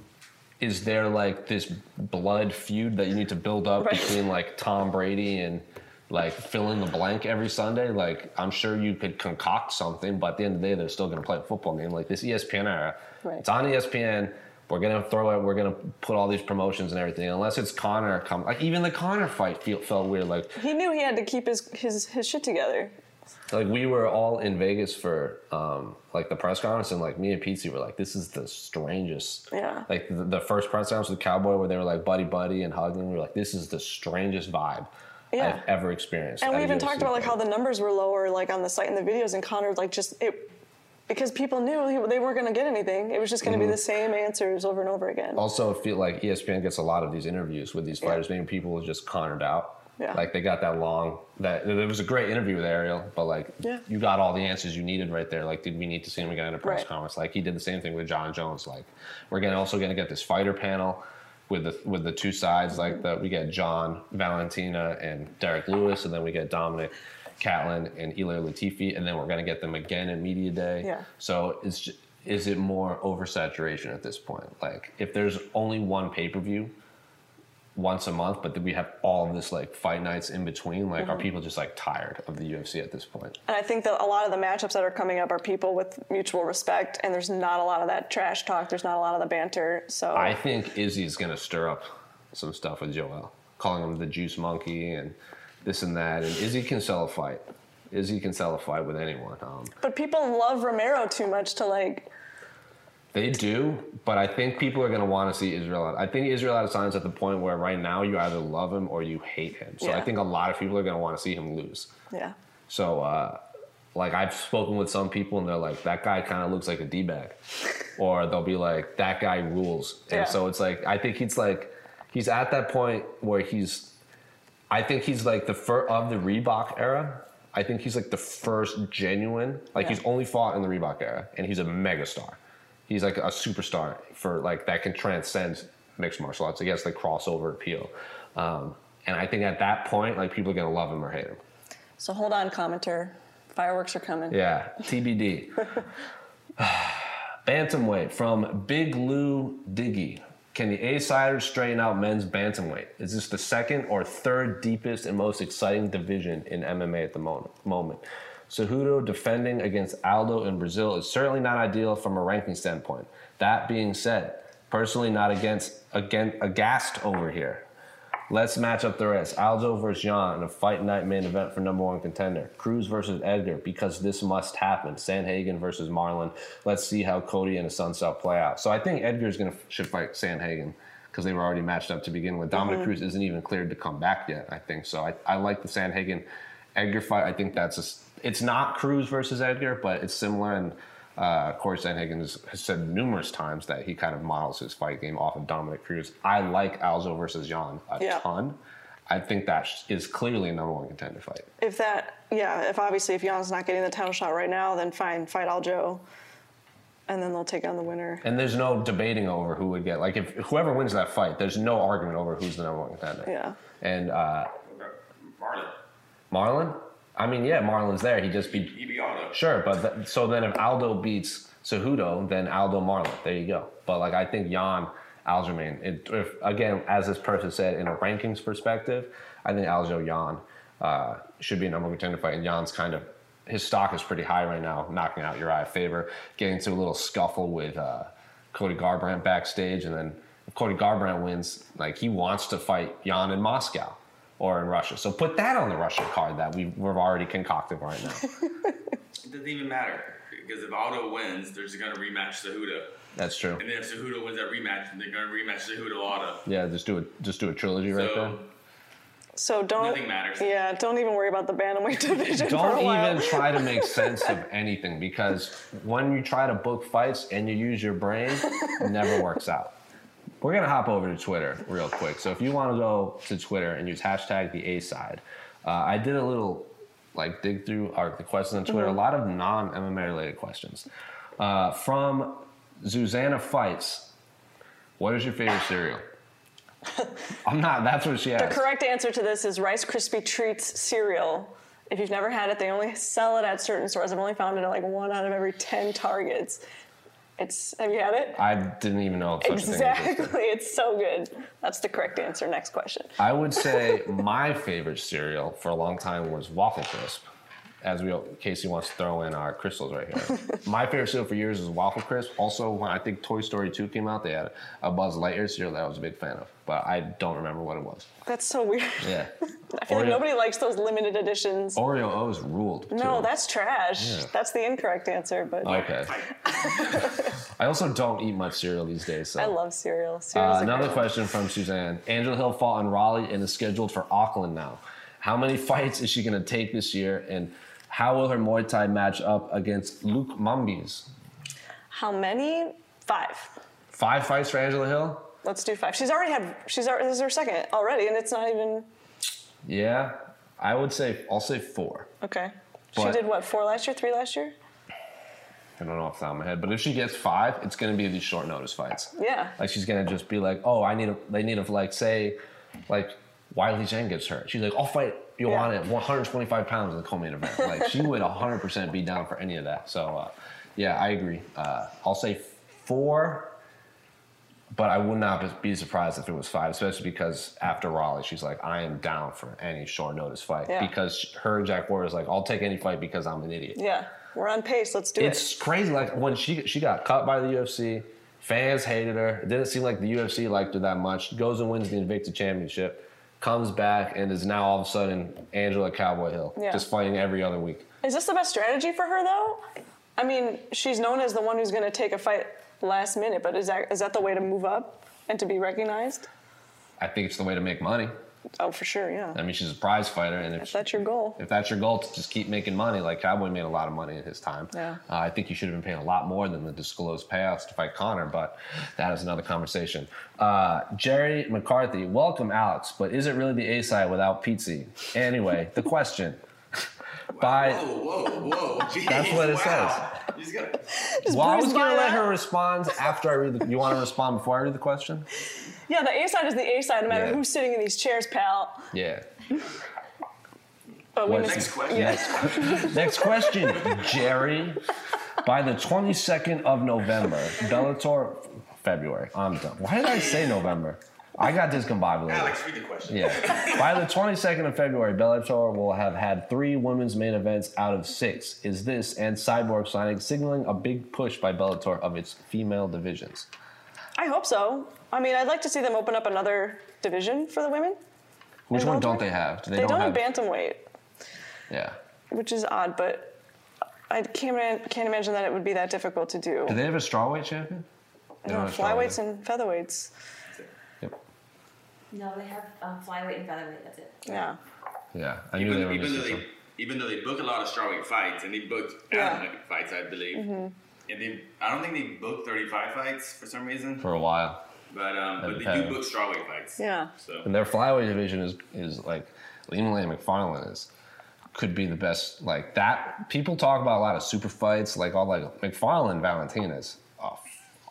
Is there, like, this blood feud that you need to build up right. between, like, Tom Brady and... like, fill in the blank every Sunday? Like, I'm sure you could concoct something, but at the end of the day, they're still going to play a football game. Like, this E S P N era, right. It's on E S P N. We're going to throw it. We're going to put all these promotions and everything, unless it's Conor. Come, like, even the Conor fight feel, felt weird. Like, he knew he had to keep his, his, his shit together. Like, we were all in Vegas for, um, like, the press conference, and, like, me and Pete were like, this is the strangest. Yeah. Like, the, the first press conference with Cowboy where they were, like, buddy-buddy and hugging. We were like, this is the strangest vibe. Yeah. I've ever experienced. And we even talked about, like, how the numbers were lower, like, on the site and the videos, and Conor, like, just it because people knew he, they weren't going to get anything. It was just going to mm-hmm. be the same answers over and over again. Also, I feel like E S P N gets a lot of these interviews with these fighters. Yeah. Maybe people were just Conored out. Yeah. Like, they got that long. That there was a great interview with Ariel, but, like, yeah. you got all the answers you needed right there. Like, did we need to see him again in a press right. conference? Like, he did the same thing with Jon Jones. Like, we're gonna also going to get this fighter panel. With the with the two sides, like, that we get John, Valentina, and Derek Lewis, and then we get Dominic, Caitlin, and Ilir Latifi, and then we're going to get them again in media day. Yeah. So it's just, is it more oversaturation at this point? Like, if there's only one pay-per-view once a month, but then we have all of this, like, fight nights in between, like, mm-hmm. are people just, like, tired of the U F C at this point? And I think that a lot of the matchups that are coming up are people with mutual respect, and there's not a lot of that trash talk. There's not a lot of the banter, so... I think Izzy's going to stir up some stuff with Yoel, calling him the juice monkey and this and that, and Izzy can sell a fight. Izzy can sell a fight with anyone. Um, but people love Romero too much to, like... They do, but I think people are going to want to see Israel. I think Israel Adesanya is at the point where right now you either love him or you hate him. So yeah. I think a lot of people are going to want to see him lose. Yeah. So, uh, like, I've spoken with some people, and they're like, that guy kind of looks like a D-bag. Or they'll be like, that guy rules. And yeah. so it's like, I think he's like, he's at that point where he's, I think he's like the first of the Reebok era. I think he's like the first genuine, like yeah. he's only fought in the Reebok era, and he's a megastar. He's like a superstar for, like, that can transcend mixed martial arts. He has, like, crossover appeal. Um, and I think at that point, like, people are going to love him or hate him. So hold on, commenter. Fireworks are coming. Yeah, T B D. Bantamweight from Big Lou Diggy. Can the A-siders straighten out men's bantamweight? Is this the second or third deepest and most exciting division in M M A at the moment? Cejudo defending against Aldo in Brazil is certainly not ideal from a ranking standpoint. That being said, personally not against again aghast over here. Let's match up the rest. Aldo versus Jan in a fight night main event for number one contender. Cruz versus Edgar because this must happen. Sanhagen versus Marlon. Let's see how Cody and his son shall play out. So I think Edgar's gonna should fight Sanhagen. because they were already matched up to begin with. Dominic mm-hmm. Cruz isn't even cleared to come back yet, I think. So I, I like the Sandhagen-Edgar fight. I think that's a, it's not Cruz versus Edgar, but it's similar. And uh, Corey Sandhagen has, has said numerous times that he kind of models his fight game off of Dominic Cruz. I like Aljo versus Jan a yeah. ton. I think that is clearly a number one contender fight. If that, yeah, if obviously if Jan's not getting the title shot right now, then fine, fight Aljo, and then they'll take on the winner. And there's no debating over who would get, like if whoever wins that fight, there's no argument over who's the number one contender. Yeah. And uh, Marlon. Marlon? I mean, yeah, Marlon's there. He just beat. He beat Aldo. Sure, but th- so then if Aldo beats Cejudo, then Aldo Marlon. There you go. But like I think Jan. Aljamain, it, if, again, as this person said, in a rankings perspective, I think Aljo Jan uh, should be a number one contender fight. And Jan's kind of, his stock is pretty high right now, knocking out Uriah Faber, getting into a little scuffle with uh, Cody Garbrandt backstage. And then if Cody Garbrandt wins, like he wants to fight Jan in Moscow or in Russia. So put that on the Russia card that we've, we've already concocted right now. It doesn't even matter because if Aldo wins, they're just going to rematch Cejudo. That's true. And then if Cejudo wins that rematch, and they're going to rematch Cejudo Aldo. Yeah, just do a just do a trilogy so, right there. So don't. Nothing matters. Yeah, don't even worry about the bantamweight division. Don't for a while. Even try to make sense of anything because when you try to book fights and you use your brain, it never works out. We're gonna hop over to Twitter real quick. So if you want to go to Twitter and use hashtag the A side, uh, I did a little like dig through our the questions on Twitter. Mm-hmm. A lot of non M M A related questions uh, from. Zuzanna Fights, what is your favorite cereal? I'm not, that's what she asked. The correct answer to this is Rice Krispie Treats cereal. If you've never had it, they only sell it at certain stores. I've only found it at like one out of every ten Targets. It's, have you had it? I didn't even know if such exactly. a thing Exactly, it's so good. That's the correct answer. Next question. I would say my favorite cereal for a long time was Waffle Crisp. As we, Casey wants to throw in our crystals right here. My favorite cereal for years is Waffle Crisp. Also, when I think Toy Story two came out, they had a Buzz Lightyear cereal that I was a big fan of, but I don't remember what it was. That's so weird. Yeah. I feel Oreo, like nobody likes those limited editions. Oreo O's ruled. Too. No, that's trash. Yeah. That's the incorrect answer, but. Okay. I also don't eat much cereal these days, so. I love cereal. Uh, another question one. From Suzanne. Angela Hill fought in Raleigh and is scheduled for Auckland now. How many fights is she going to take this year, and how will her Muay Thai match up against Luke Mumbies? How many? Five. Five fights for Angela Hill? Let's do five. She's already had, she's already, this is her second already, and it's not even... Yeah, I would say, I'll say four. Okay. But she did what, four last year, three last year? I don't know off the top of my head, but if she gets five, it's going to be these short notice fights. Yeah. Like, she's going to just be like, oh, I need a, they need to, like, say, like, Wiley Zhang gets hurt. She's like, I'll fight Joanna yeah. at one twenty-five pounds in the co-main event. Like, she would one hundred percent be down for any of that. So, uh, yeah, I agree. Uh, I'll say four, but I would not be surprised if it was five, especially because after Raleigh, she's like, I am down for any short notice fight. Yeah. Because her and Jack Ward is like, I'll take any fight because I'm an idiot. Yeah, we're on pace. Let's do it's it. It's crazy. Like, when she she got cut by the U F C, fans hated her. It didn't seem like the U F C liked her that much. Goes and wins the Invicta Championship. Comes back and is now all of a sudden Angela Cowboy Hill, yeah. just fighting every other week. Is this the best strategy for her, though? I mean, she's known as the one who's going to take a fight last minute, but is that is that the way to move up and to be recognized? I think it's the way to make money. Oh, for sure, yeah. I mean, she's a prize fighter. And if, if that's your goal. If that's your goal, to just keep making money, like Cowboy made a lot of money in his time. Yeah. Uh, I think you should have been paying a lot more than the disclosed payouts to fight Conor, but that is another conversation. Uh, Jerry McCarthy, welcome, Alex, but is it really the A-side without Pizzi? Anyway, the question. By, whoa, whoa, whoa. Jeez, that's what it wow. says. Just gonna, just well, I was going to let her respond after I read the... You want to respond before I read the question? Yeah, the A-side is the A-side, no matter yeah. who's sitting in these chairs, pal. Yeah. But we next, next question. Yeah. Next question, Jerry. By the twenty-second of November, Bellator... February. I'm done. Why did I say November? I got discombobulated. Alex, read the question. Yeah. By the twenty-second of February, Bellator will have had three women's main events out of six. Is this and Cyborg signing signaling a big push by Bellator of its female divisions? I hope so. I mean, I'd like to see them open up another division for the women. Which one don't they have? They, they don't, don't have bantamweight. Yeah. Which is odd, but I can't, can't imagine that it would be that difficult to do. Do they have a strawweight champion? No, flyweights and featherweights. Yep. No, they have um, flyweight and featherweight. That's it. Yeah. Yeah. I knew even, they were even though they, even though they book a lot of strawweight fights, and they booked yeah. Olympic fights, I believe. Mm-hmm. And they, I don't think they booked thirty-five fights for some reason. For a while. But um, but they do book strawweight fights. Yeah. So. And their flyweight division is is like even Lane McFarlane is could be the best like that. People talk about a lot of super fights like all like McFarlane Valentina's.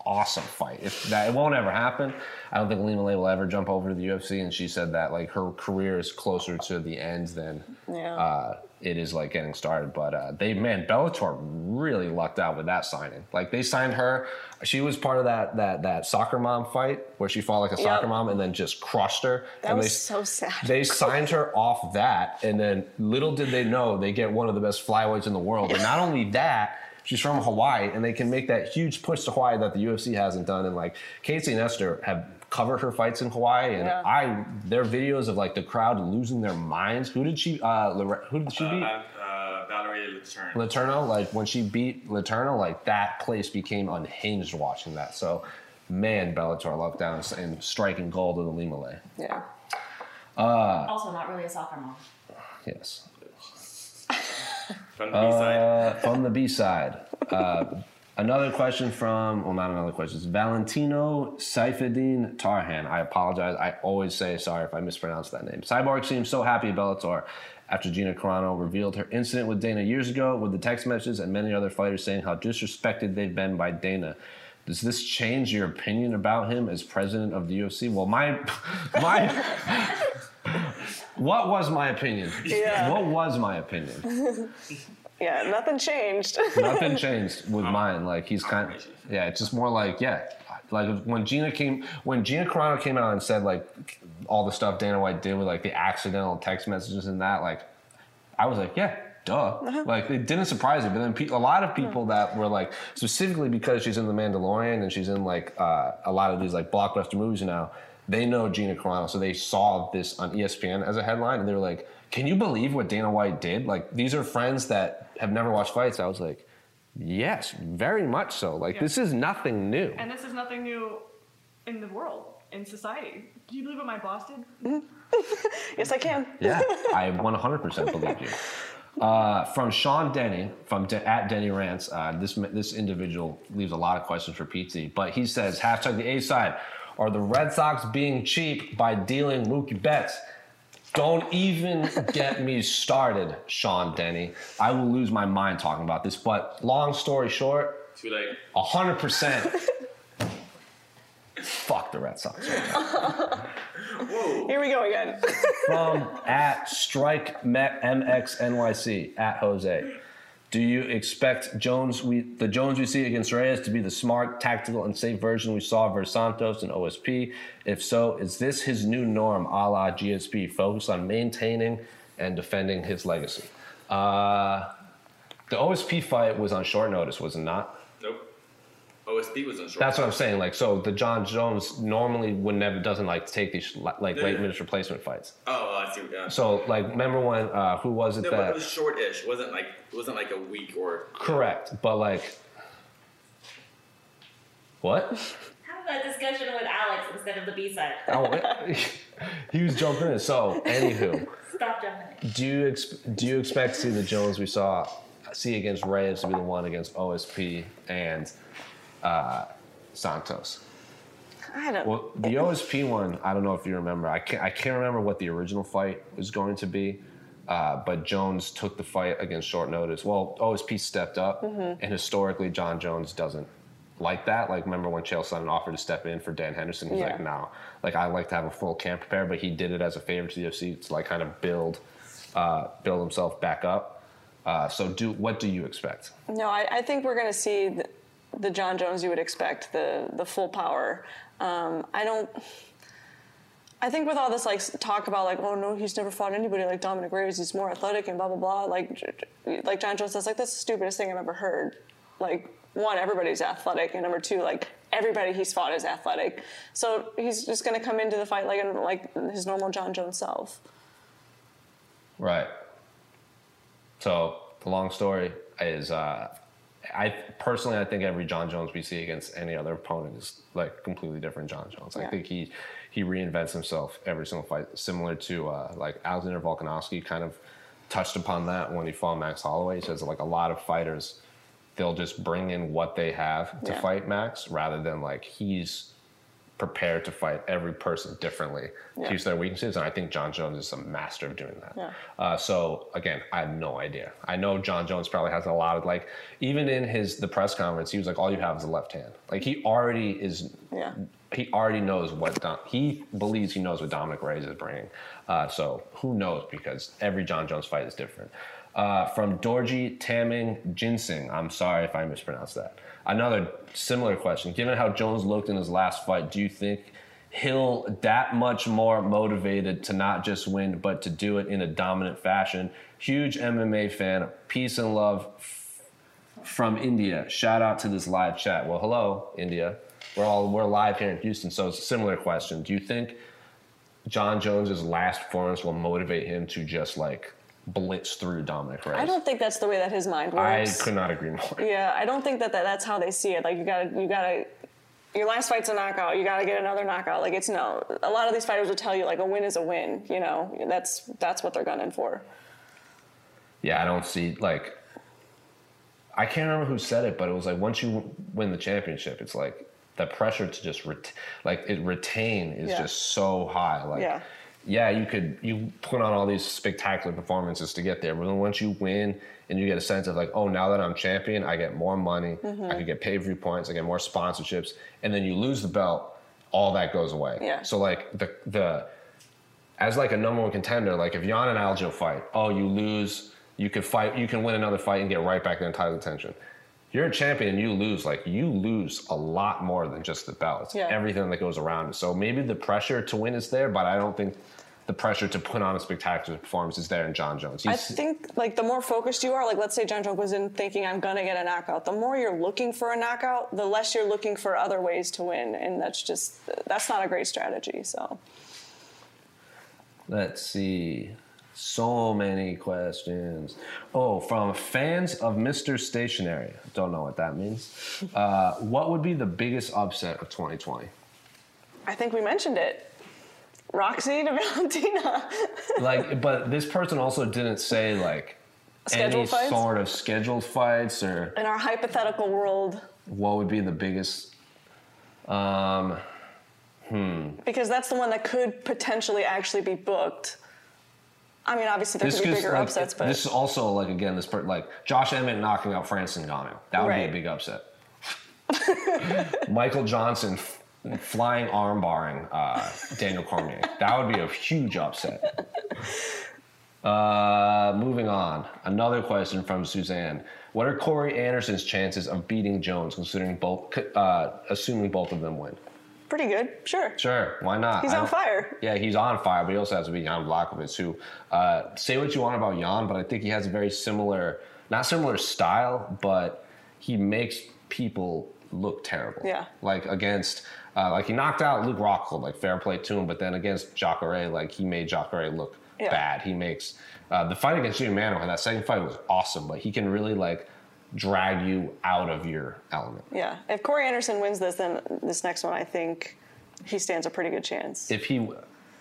Awesome fight. If that it won't ever happen. I don't think Lena Lay will ever jump over to the U F C, and she said that like her career is closer to the end than yeah. uh, it is like getting started. But uh, they man, Bellator really lucked out with that signing. Like they signed her. She was part of that that that soccer mom fight where she fought like a yep. soccer mom and then just crushed her. That and was they, so sad. They signed her off that, and then little did they know they get one of the best flyweights in the world. But not only that. She's from Hawaii, and they can make that huge push to Hawaii that the U F C hasn't done. And like Casey and Esther have covered her fights in Hawaii, and yeah. I their videos of like the crowd losing their minds. Who did she? Uh, who did she uh, beat? Uh, Valerie Letourneau. Letourneau, like when she beat Letourneau, like that place became unhinged watching that. So, man, Bellator lucked down and striking gold in the Lima Lay. Yeah. Uh, also, not really a soccer mom. Yes. From the B-side. Uh, from the B-side. Uh, another question from, well, not another question. It's Valentino Saifedean Tarhan. I apologize. I always say sorry if I mispronounce that name. Cyborg seems so happy at Bellator after Gina Carano revealed her incident with Dana years ago with the text messages and many other fighters saying how disrespected they've been by Dana. Does this change your opinion about him as president of the U F C? Well, my... my What was my opinion? Yeah. What was my opinion? yeah, nothing changed. nothing changed with mine. Like he's kind of, yeah, it's just more like, yeah. Like when Gina came, when Gina Carano came out and said like all the stuff Dana White did with like the accidental text messages and that, like I was like, yeah, duh. Uh-huh. Like it didn't surprise me. But then pe- a lot of people uh-huh. that were like, specifically because she's in The Mandalorian and she's in like uh, a lot of these like blockbuster movies now, they know Gina Carano, so they saw this on E S P N as a headline, and they were like, can you believe what Dana White did? Like, these are friends that have never watched fights. I was like, yes, very much so. Like, yeah. This is nothing new. And this is nothing new in the world, in society. Do you believe what my boss did? Mm-hmm. Yes, I can. Yeah, I one hundred percent believe you. Uh, from Sean Denny, from De- at Denny Rants, uh, this, this individual leaves a lot of questions for P T, but he says, hashtag the A-side, are the Red Sox being cheap by dealing Mookie Betts? Don't even get me started, Sean Denny. I will lose my mind talking about this, but long story short, too late. one hundred percent fuck the Red Sox right now. Whoa. Here we go again. From at Strike M X N Y C, at Jose. Do you expect Jones, we, the Jones we see against Reyes to be the smart, tactical, and safe version we saw versus Santos and O S P? If so, is this his new norm, a la G S P, focused on maintaining and defending his legacy? Uh, the O S P fight was on short notice, was it not? Nope. O S P was on short notice. That's what I'm saying. Like, so the Jon Jones normally would never doesn't like to take these like late minute replacement fights. Oh, I see what you're doing. So like, remember when uh, who was it no, that? But it was short-ish. It wasn't like it wasn't like a week or. Correct, but like. What? Have that discussion with Alex instead of the B side. Oh, he was jumping in. So, anywho. Stop jumping in. Do you ex- do you expect to see the Jones we saw see against Reyes to be the one against O S P and? Uh, Santos. I don't. Well, the O S P one, I don't know if you remember. I can't. I can't remember what the original fight was going to be, uh, but Jones took the fight against short notice. Well, O S P stepped up, mm-hmm. and historically, Jon Jones doesn't like that. Like, remember when Chael Sonnen offered to step in for Dan Henderson? He's yeah. like, no. Like, I like to have a full camp prepared, but he did it as a favor to the U F C to like kind of build, uh, build himself back up. Uh, so, do what do you expect? No, I, I think we're gonna see. Th- The Jon Jones you would expect, the the full power. Um, I don't. I think with all this like talk about like, oh no, he's never fought anybody like Dominic Reyes. He's more athletic and blah blah blah. Like like Jon Jones says, like that's the stupidest thing I've ever heard. Like one, everybody's athletic, and number two, like everybody he's fought is athletic. So he's just gonna come into the fight like like his normal Jon Jones self. Right. So the long story is. Uh, I personally, I think every Jon Jones we see against any other opponent is like completely different Jon Jones. Yeah. I think he he reinvents himself every single fight, similar to uh, like Alexander Volkanovsky kind of touched upon that when he fought Max Holloway. He says like a lot of fighters, they'll just bring in what they have to yeah. fight Max, rather than like he's prepared to fight every person differently yeah. to use their weaknesses. And I think Jon Jones is a master of doing that. Yeah. Uh, so again, I have no idea. I know Jon Jones probably has a lot of like, even in his the press conference, he was like, all you have is the left hand. Like he already is, yeah. he already knows what, Dom, he believes he knows what Dominic Reyes is bringing. Uh, so who knows, because every Jon Jones fight is different. Uh, from Dorji Taming Jinsing. I'm sorry if I mispronounced that. Another similar question. Given how Jones looked in his last fight, do you think he'll that much more motivated to not just win, but to do it in a dominant fashion? Huge M M A fan. Peace and love f- from India. Shout out to this live chat. Well, hello, India. We're all we're live here in Houston, so it's a similar question. Do you think Jon Jones's last performance will motivate him to just like blitz through Dominic Reyes? I don't think that's the way that his mind works. I could not agree more. Yeah, I don't think that, that that's how they see it. Like, you gotta, you gotta, your last fight's a knockout. You gotta get another knockout. Like, it's no. A lot of these fighters will tell you, like, a win is a win. You know, that's that's what they're gunning for. Yeah, I don't see, like, I can't remember who said it, but it was like, once you win the championship, it's like, the pressure to just, ret- like, it retain is yeah. just so high. Like, yeah. Yeah, you could you put on all these spectacular performances to get there, but then once you win and you get a sense of like, oh, now that I'm champion, I get more money, mm-hmm. I could get pay per view points, I get more sponsorships, and then you lose the belt, all that goes away. Yeah. So like the the as like a number one contender, like if Jan and Aljo fight, oh, you lose, you could fight, you can win another fight and get right back the entire attention. You're a champion, you lose, like you lose a lot more than just the belt. It's yeah. everything that goes around. So maybe the pressure to win is there, but I don't think the pressure to put on a spectacular performance is there in Jon Jones. He's, I think like the more focused you are, like let's say Jon Jones was in thinking I'm gonna get a knockout. The more you're looking for a knockout, the less you're looking for other ways to win. And that's just, that's not a great strategy, so. Let's see. So many questions. Oh, from fans of Mister Stationary. Don't know what that means. Uh, what would be the biggest upset of twenty twenty? I think we mentioned it. Roxy to Valentina. Like, but this person also didn't say like scheduled any fights? Sort of scheduled fights or. In our hypothetical world. What would be the biggest? Um, hmm. Because that's the one that could potentially actually be booked. I mean, obviously there this could be bigger like, upsets, but this is also like again this part like Josh Emmett knocking out Francis Ngannou. That would right. be a big upset. Michael Johnson f- flying arm barring uh, Daniel Cormier. That would be a huge upset. Uh, moving on, another question from Suzanne. What are Corey Anderson's chances of beating Jones, considering both, uh, assuming both of them win? Pretty good, sure. Sure, why not? He's on fire. Yeah, he's on fire, but he also has to be Jan Blachowicz, who, uh, say what you want about Jan, but I think he has a very similar, not similar style, but he makes people look terrible. Yeah. Like against, uh, like he knocked out Luke Rockhold, like fair play to him, but then against Jacare, like he made Jacare look yeah. bad. He makes, uh, the fight against Jimmy Manuel, that second fight was awesome, but he can really like, drag you out of your element. Yeah. If Corey Anderson wins this, then this next one, I think he stands a pretty good chance. If he,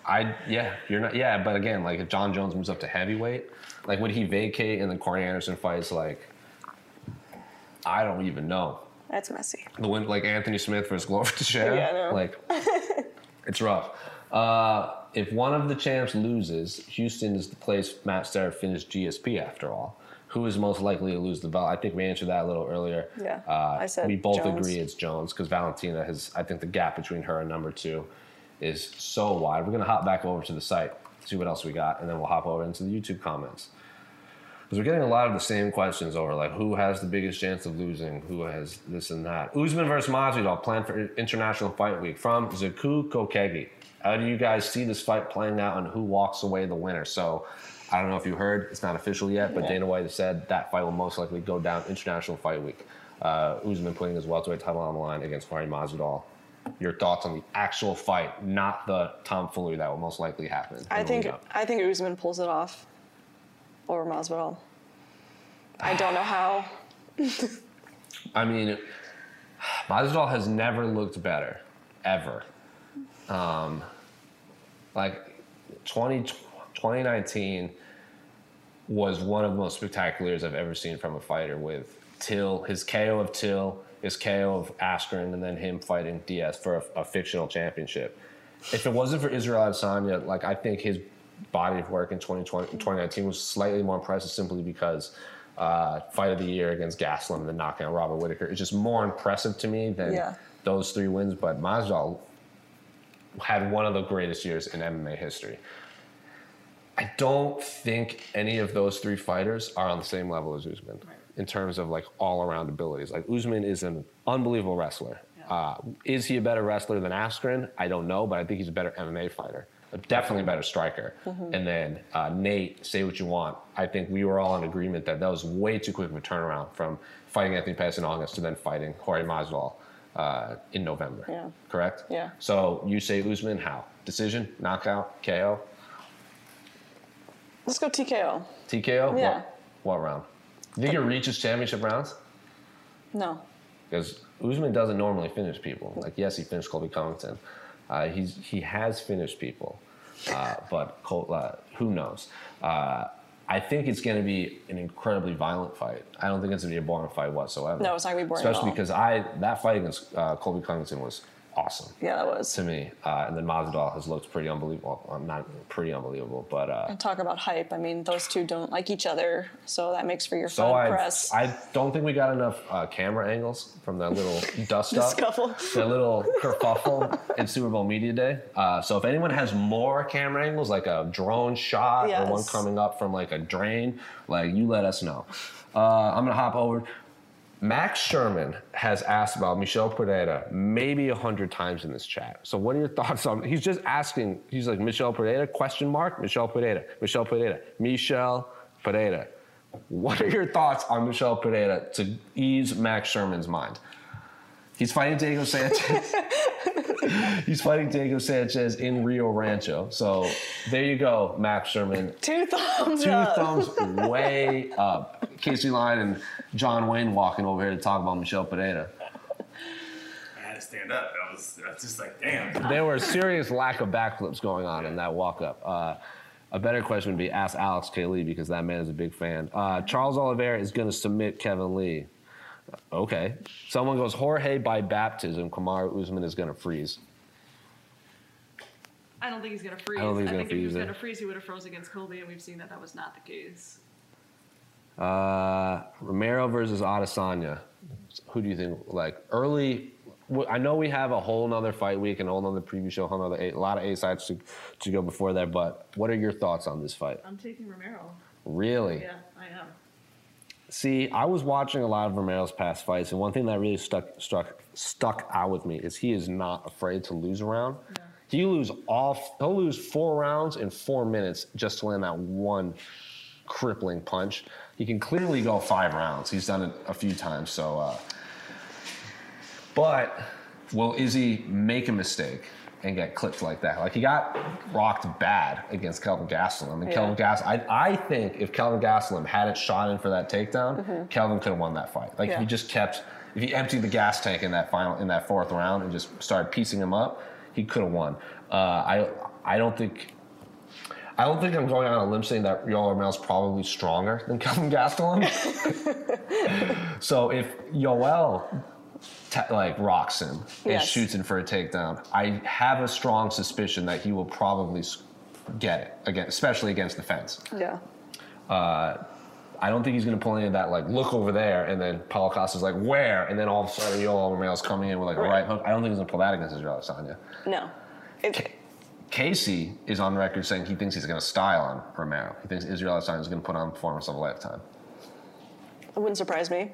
I, yeah, you're not, yeah, but again, like if Jon Jones moves up to heavyweight, like would he vacate and then Corey Anderson fights like, I don't even know. That's messy. The win, like Anthony Smith versus Glover Teixeira. Yeah, I know. Like, it's rough. Uh, if one of the champs loses, Houston is the place Matt Serra finished G S P after all. Who is most likely to lose the belt? I think we answered that a little earlier. Yeah, uh, I said we both Jones. agree it's Jones because Valentina has. I think the gap between her and number two is so wide. We're gonna hop back over to the site, see what else we got, and then we'll hop over into the YouTube comments because we're getting a lot of the same questions over, like who has the biggest chance of losing, who has this and that. Usman versus Masvidal planned for International Fight Week from Zaku Kokegi. How do you guys see this fight playing out, and who walks away the winner? So. I don't know if you heard, it's not official yet, but yeah. Dana White has said that fight will most likely go down International Fight Week. Uh, Usman putting his welterweight title on the line against Jorge Masvidal. Your thoughts on the actual fight, not the tomfoolery that will most likely happen. I think I think Usman pulls it off over Masvidal. I don't know how. I mean, Masvidal has never looked better, ever. Um, like, twenty nineteen was one of the most spectacular years I've ever seen from a fighter, with Till, his K O of Till, his K O of Askren, and then him fighting Diaz for a, a fictional championship. If it wasn't for Israel Adesanya, like, I think his body of work in twenty nineteen was slightly more impressive, simply because uh, fight of the year against Gaslam and the knockout Robert Whittaker is just more impressive to me than yeah. those three wins. But Masvidal had one of the greatest years in M M A history. I don't think any of those three fighters are on the same level as Usman in terms of, like, all-around abilities. Like, Usman is an unbelievable wrestler. Yeah. Uh, is he a better wrestler than Askren? I don't know, but I think he's a better M M A fighter. Definitely a better striker. Mm-hmm. And then uh, Nate, say what you want. I think we were all in agreement that that was way too quick of a turnaround from fighting Anthony Pettis in August to then fighting Jorge Masvidal uh, in November. Yeah. Correct? Yeah. So you say Usman, how? Decision, knockout, K O? Let's go T K O. T K O? Yeah. What, what round? Do you think it reaches championship rounds? No. Because Usman doesn't normally finish people. Like, yes, he finished Colby Covington. Uh, he's, he has finished people, uh, but Col- uh, who knows? Uh, I think it's going to be an incredibly violent fight. I don't think it's going to be a boring fight whatsoever. No, it's not going to be boring at all. Especially because I that fight against uh, Colby Covington was awesome. Yeah, that was. To me. Uh, and then Masvidal has looked pretty unbelievable. Well, not pretty unbelievable, but... Uh, and talk about hype. I mean, those two don't like each other, so that makes for your so fun I, press. I don't think we got enough uh, camera angles from that little dust-up. The little kerfuffle in Super Bowl Media Day. Uh, so if anyone has more camera angles, like a drone shot yes. or one coming up from, like, a drain, like, you let us know. Uh, I'm going to hop over... Max Sherman has asked about Michel Pereira maybe a hundred times in this chat. So what are your thoughts on... He's just asking. He's like, Michel Pereira, question mark? Michel Pereira, Michel Pereira, Michel Pereira. What are your thoughts on Michel Pereira to ease Max Sherman's mind? He's fighting Diego Sanchez. He's fighting Diego Sanchez in Rio Rancho. So there you go, Max Sherman. Two thumbs Two up. Two thumbs way up. Casey Line and John Wayne walking over here to talk about Michel Pereira. I had to stand up. I was, I was just like, damn. There were a serious lack of backflips going on in that walk-up. Uh, a better question would be ask Alex K. Lee, because that man is a big fan. Uh, Charles Oliveira is going to submit Kevin Lee. Okay. Someone goes, Jorge by baptism, Kamaru Usman is going to freeze. I don't think he's going to freeze. I don't think he's going to freeze. If he was going to freeze, he would have froze against Colby, and we've seen that that was not the case. Uh, Romero versus Adesanya. Who do you think, like, early... I know we have a whole nother fight week and a whole nother preview show, a whole nother eight, a lot of A-sides to, to go before that, but what are your thoughts on this fight? I'm taking Romero. Really? Yeah, I am. See, I was watching a lot of Romero's past fights, and one thing that really stuck struck stuck out with me is he is not afraid to lose a round. No. He lose all, he'll lose four rounds in four minutes just to land that one crippling punch. He can clearly go five rounds. He's done it a few times. So, uh, but will Izzy make a mistake and get clipped like that? Like, he got rocked bad against Kelvin Gastelum. And yeah. Kelvin Gastelum, I, I think if Kelvin Gastelum hadn't shot in for that takedown, mm-hmm. Kelvin could have won that fight. Like, yeah. if he just kept, if he emptied the gas tank in that final, in that fourth round and just started piecing him up, he could have won. Uh, I, I don't think. I don't think I'm going on a limb saying that Yoel Romero's probably stronger than Kelvin Gastelum. So if Yoel t- like rocks him yes. and shoots him for a takedown, I have a strong suspicion that he will probably get it, again, especially against the fence. Yeah. Uh, I don't think he's going to pull any of that, like, look over there, and then Paulo Costa's like, where? And then all of a sudden Yoel Romero's coming in with, like, a right hook. I don't think he's going to pull that against Israel Adesanya. No. It's... K- Casey is on record saying he thinks he's going to style on Romero. He thinks Israel Adesanya is going to put on the performance of a lifetime. It wouldn't surprise me.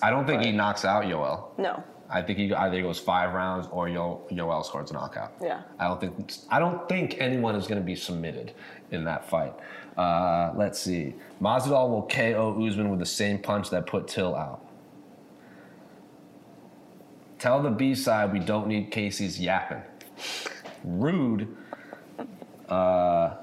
I don't think but. he knocks out Yoel. No. I think he either goes five rounds or Yo- Yoel scores a knockout. Yeah. I don't think I don't think anyone is going to be submitted in that fight. Uh, let's see. Masvidal will K O Usman with the same punch that put Till out. Tell the B side we don't need Casey's yapping. Rude. Uh,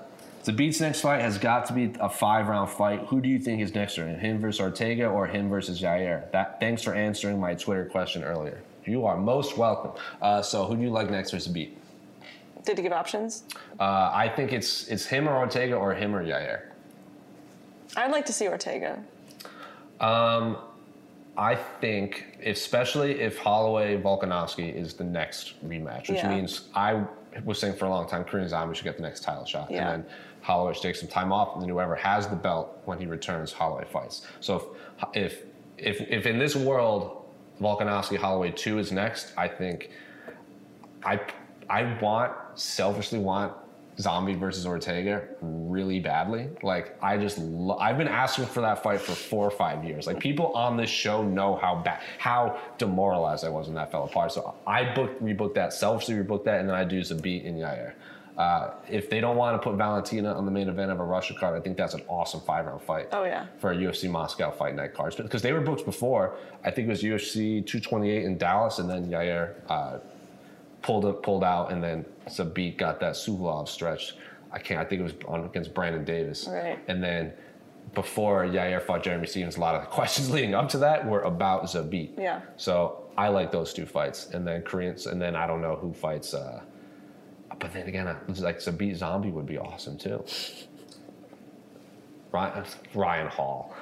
The Beat's next fight has got to be a five-round fight. Who do you think is next to him? Him versus Ortega or him versus Jair? That, thanks for answering my Twitter question earlier. You are most welcome. Uh, so who do you like next versus The Beat? Did he give options? Uh, I think it's it's him or Ortega or him or Jair. I'd like to see Ortega. Um, I think, especially if Holloway-Volkanovski is the next rematch, which yeah. means I was saying for a long time, Korean Zombie should get the next title shot. Yeah. And then Holloway should take some time off, and then whoever has the belt when he returns, Holloway fights. So if if if, if in this world, Volkanovski-Holloway two is next, I think I I want, selfishly want, Zombie versus Ortega really badly. Like, I just, lo- I've been asking for that fight for four or five years. Like, people on this show know how bad, how demoralized I was when that fell apart. So I booked, rebooked that, selfishly rebooked that, and then I do some beat in Yair. Uh, if they don't want to put Valentina on the main event of a Russia card, I think that's an awesome five-round fight. Oh, yeah. For a U F C Moscow Fight Night cards. Because they were booked before. I think it was U F C two twenty-eight in Dallas, and then Yair, uh, Pulled up, pulled out, and then Sabit got that Suvlov stretch. I can't. I think it was on, against Brandon Davis. Right. And then before Yair fought Jeremy Stevens, a lot of the questions leading up to that were about Zabit. Yeah. So I like those two fights, and then Koreans, and then I don't know who fights. Uh, but then again, like Zabit Zombie would be awesome too. Ryan, Ryan Hall.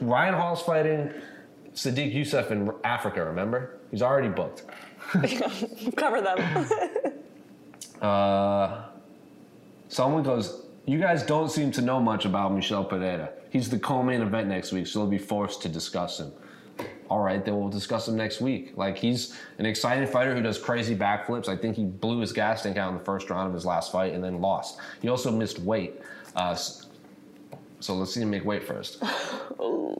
Ryan Hall's fighting Sodiq Yusuff in Africa. Remember, he's already booked. Cover them. uh, someone goes, you guys don't seem to know much about Michel Pereira. He's the co-main event next week, so they'll be forced to discuss him. All right, then we'll discuss him next week. Like, he's an exciting fighter who does crazy backflips. I think he blew his gas tank out in the first round of his last fight and then lost. He also missed weight. Uh, so let's see him make weight first. Oh.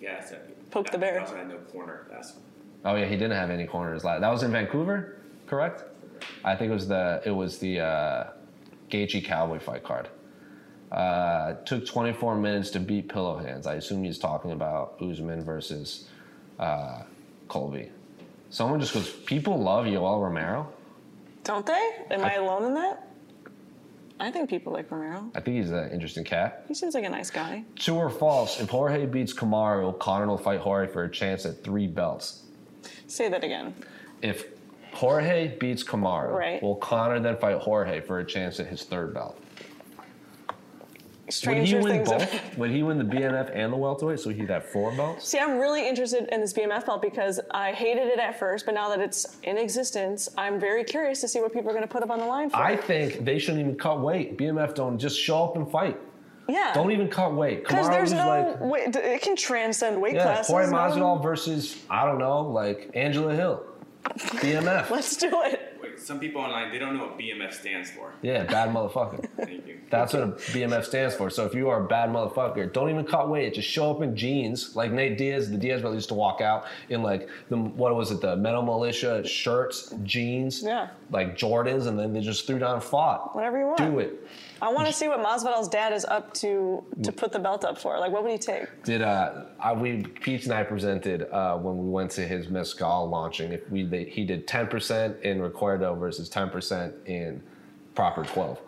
Yeah, so poke that, the bear. That was no corner. That's Oh yeah, he didn't have any corners. That was in Vancouver, correct? I think it was the it was the uh, Gaethje Cowboy fight card. Uh, took twenty-four minutes to beat Pillow Hands. I assume he's talking about Usman versus uh, Colby. Someone just goes, people love Yoel Romero. Don't they? Am I, I alone in that? I think people like Romero. I think he's an interesting cat. He seems like a nice guy. True or false? If Jorge beats Kamaru, Conor will fight Jorge for a chance at three belts. Say that again. If Jorge beats Kamaru, right. will Conor then fight Jorge for a chance at his third belt? Stranger Would he win both? Have... Would he win the B M F and the welterweight, so he'd have four belts? See, I'm really interested in this B M F belt because I hated it at first, but now that it's in existence, I'm very curious to see what people are going to put up on the line for. I think they shouldn't even cut weight. B M F don't just show up and fight. Yeah. Don't even cut weight. Because there's no like, weight. It can transcend weight yeah, classes. Jorge Masvidal no. versus, I don't know, like Angela Hill. B M F. Let's do it. Wait, some people online, they don't know what B M F stands for. Yeah, bad motherfucker. Thank you. That's what a B M F stands for. So if you are a bad motherfucker, don't even cut weight. Just show up in jeans. Like Nate Diaz, the Diaz brother used to walk out in like, the what was it, the Metal Militia shirts, jeans. Yeah. Like Jordans, and then they just threw down and fought. Whatever you want. Do it. I want to see what Masvidal's dad is up to to put the belt up for. Like, what would he take? Did uh, I, we Pete and I presented uh, when we went to his mezcal launching. If we they, he did ten percent in Recuerdo versus ten percent in Proper Twelve.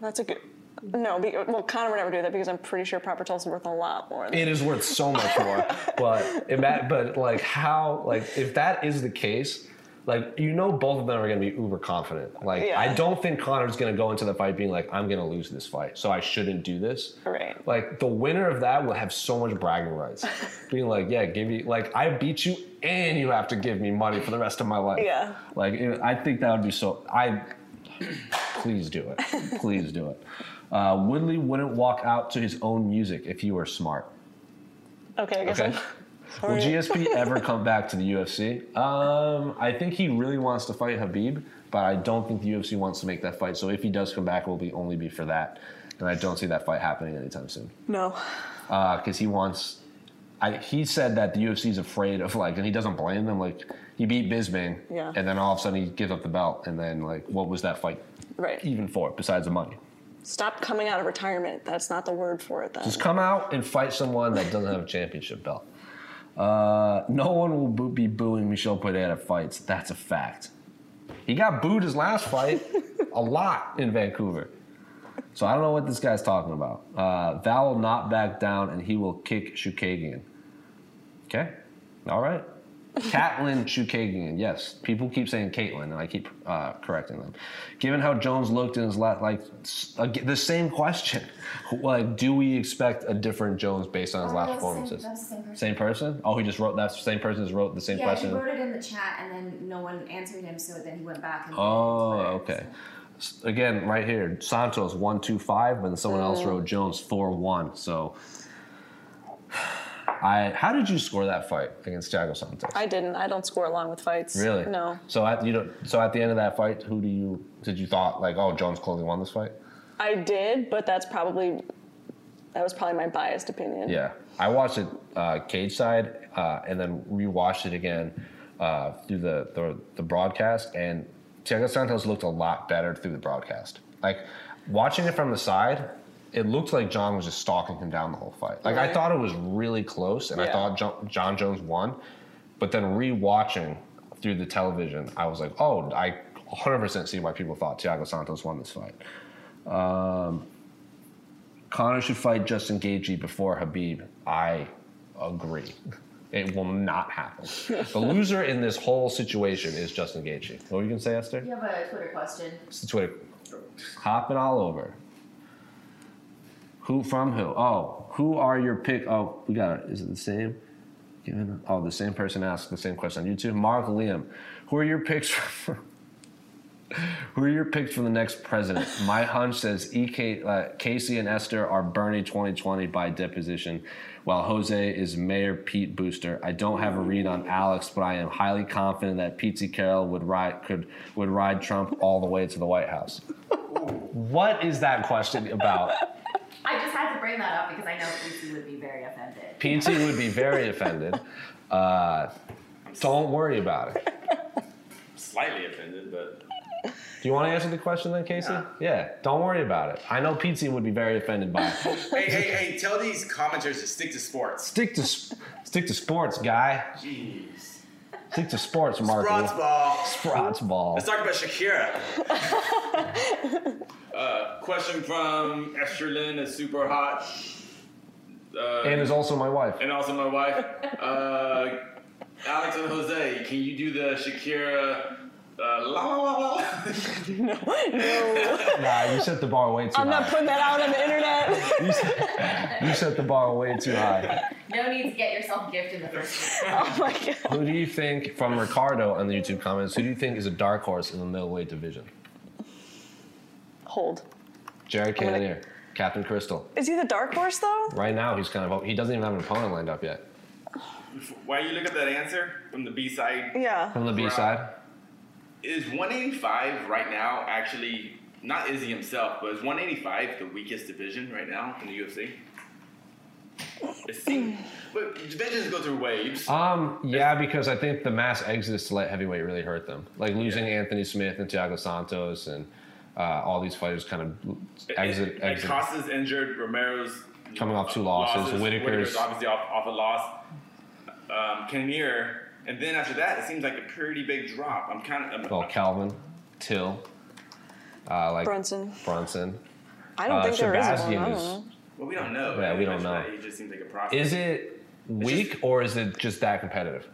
That's a good. No, be, well, Conor would never do that because I'm pretty sure Proper Twelve's worth a lot more. Than it is worth so much more, but it, but like how like if that is the case. Like, you know both of them are going to be uber confident. Like, yeah. I don't think Conor's going to go into the fight being like, I'm going to lose this fight, so I shouldn't do this. Right. Like, the winner of that will have so much bragging rights. Being like, yeah, give me, like, I beat you and you have to give me money for the rest of my life. Yeah. Like, it, I think that would be so, I, please do it. Please do it. Uh, Woodley wouldn't walk out to his own music if he were smart. Okay, I guess okay. I'm... Will G S P ever come back to the U F C? Um, I think he really wants to fight Habib, but I don't think the U F C wants to make that fight. So if he does come back, it will be only be for that. And I don't see that fight happening anytime soon. No. Because uh, he wants... I, he said that the U F C is afraid of, like, and he doesn't blame them. Like, he beat Bisping, yeah. and then all of a sudden he gives up the belt. And then, like, what was that fight right. even for, besides the money? Stop coming out of retirement. That's not the word for it, then. Just come out and fight someone that doesn't have a championship belt. Uh, no one will boo- be booing Michel Pereira fights. That's a fact. He got booed his last fight a lot in Vancouver. So I don't know what this guy's talking about. Uh, Val will not back down, and he will kick Chookagian. Okay. All right. Caitlin Chookagian. Yes. People keep saying Caitlin, and I keep uh, correcting them. Given how Jones looked in his last, like, uh, the same question. Like, do we expect a different Jones based on his oh, last performances? Same, same, person. same person? Oh, he just wrote that. Same person just wrote the same yeah, question? Yeah, he wrote it in the chat, and then no one answered him, so then he went back. And oh, okay. So. Again, right here, Santos one two five, but then someone else wrote Jones four one. So, I how did you score that fight against Thiago Santos? I didn't. I don't score along with fights. Really? No. So at you know, so at the end of that fight, who do you did you thought like oh Jones clearly won this fight? I did, but that's probably that was probably my biased opinion. Yeah, I watched it uh, cage side uh, and then rewatched it again uh, through the, the the broadcast and. Thiago Santos looked a lot better through the broadcast. Like, watching it from the side, it looked like Jon was just stalking him down the whole fight. Like, right. I thought it was really close, and yeah. I thought Jon, Jon Jones won. But then rewatching through the television, I was like, oh, I one hundred percent see why people thought Thiago Santos won this fight. Um, Conor should fight Justin Gaethje before Habib. I agree. It will not happen. The loser in this whole situation is Justin Gaethje. What were you going to say, Esther? You have a Twitter question. It's a Twitter. Hopping all over. Who from who? Oh, who are your pick? Oh, we got it. Is it the same? Oh, the same person asked the same question on YouTube. Mark Liam, who are your picks from? Who are your picks for the next president? My hunch says E K, uh, Casey and Esther are Bernie twenty twenty by deposition, while Jose is Mayor Pete Booster. I don't have a read on Alex, but I am highly confident that Pete Carroll would ride could would ride Trump all the way to the White House. What is that question about? I just had to bring that up because I know Pete would be very offended. Pete would be very offended. Uh, don't worry about it. I'm slightly offended, but. Do you want to answer the question then, Casey? Yeah. yeah. Don't worry about it. I know Pete would be very offended by it. hey, hey, hey! Tell these commenters to stick to sports. Stick to, sp- stick to sports, guy. Jeez. Stick to sports, Mark. Sprots ball. Sprots ball. Let's talk about Shakira. uh, question from Esther Lynn is super hot. Uh, and is also my wife. And also my wife. Uh, Alex and Jose, can you do the Shakira? Uh, la, la, la, la. no, no. Nah, you set the bar way too high. I'm not high. putting that out on the internet. you, set, you set the bar way too high. No need to get yourself gifted in the first place. Oh my God. Who do you think, from Ricardo on the YouTube comments, who do you think is a dark horse in the middleweight division? Hold. Jared Cannonier, gonna... Captain Crystal. Is he the dark horse though? Right now, he's kind of. He doesn't even have an opponent lined up yet. Why you look at that answer from the B side? Yeah. From the B side. Is one eighty-five right now actually, not Izzy himself, but is one eighty-five the weakest division right now in the U F C? It seems, but divisions go through waves. Um, yeah, because I think the mass exodus to light heavyweight really hurt them. Like losing yeah. Anthony Smith and Thiago Santos and uh, all these fighters kind of exit. And Costa's injured, Romero's coming off two losses, losses. Whitaker's, Whitaker's obviously off, off a loss. Um, Cannonier. And then after that, it seems like a pretty big drop. I'm kind of... I'm, well, I'm, Calvin, Till, uh, like... Brunson. Brunson. I don't uh, think Shabazz there is one. Well, we don't know. Yeah, right? we don't know. That, it just seems like a process. Is it weak just, or is it just that competitive?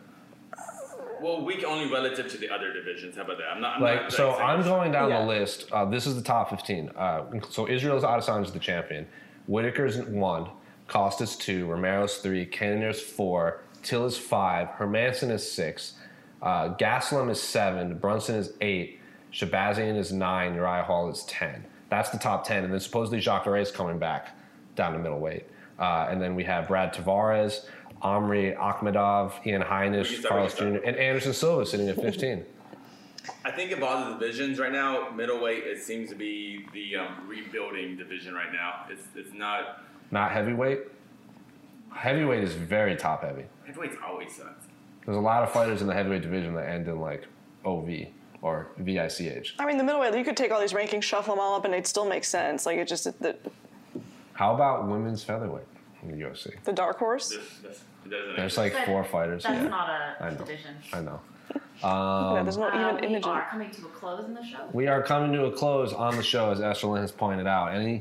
Well, weak only relative to the other divisions. How about that? I'm not... I'm like, not so I'm going down yeah. the list. Uh, this is the top fifteen. Uh, so Israel's Adesanya is the champion. Whitaker's one. Costa's two. Romero's three. Cannonier's four. Till is five, Hermanson is six, uh, Gaslam is seven, Brunson is eight, Shabazian is nine, Uriah Hall is ten. That's the top ten, and then supposedly Jacare is coming back down to middleweight. Uh, and then we have Brad Tavares, Omri Akhmedov, Ian Heinisch, Carlos Junior, and Anderson Silva sitting at fifteen. I think of all the divisions right now, middleweight, it seems to be the um, rebuilding division right now. It's it's not... Not heavyweight? Heavyweight is very top heavy. Heavyweight's always sucks. There's a lot of fighters in the heavyweight division that end in like O V or V I C H. I mean, the middleweight, you could take all these rankings, shuffle them all up, and it still makes sense. Like it just. It, the... How about women's featherweight in the U F C? The dark horse. There's, there's, there's like four fighters. That's yeah. not a I know, division. I know. Um, yeah, there's no uh, even we imagery. are coming to a close in the show. We are coming to a close on the show, as Esther Lynn has pointed out. And he,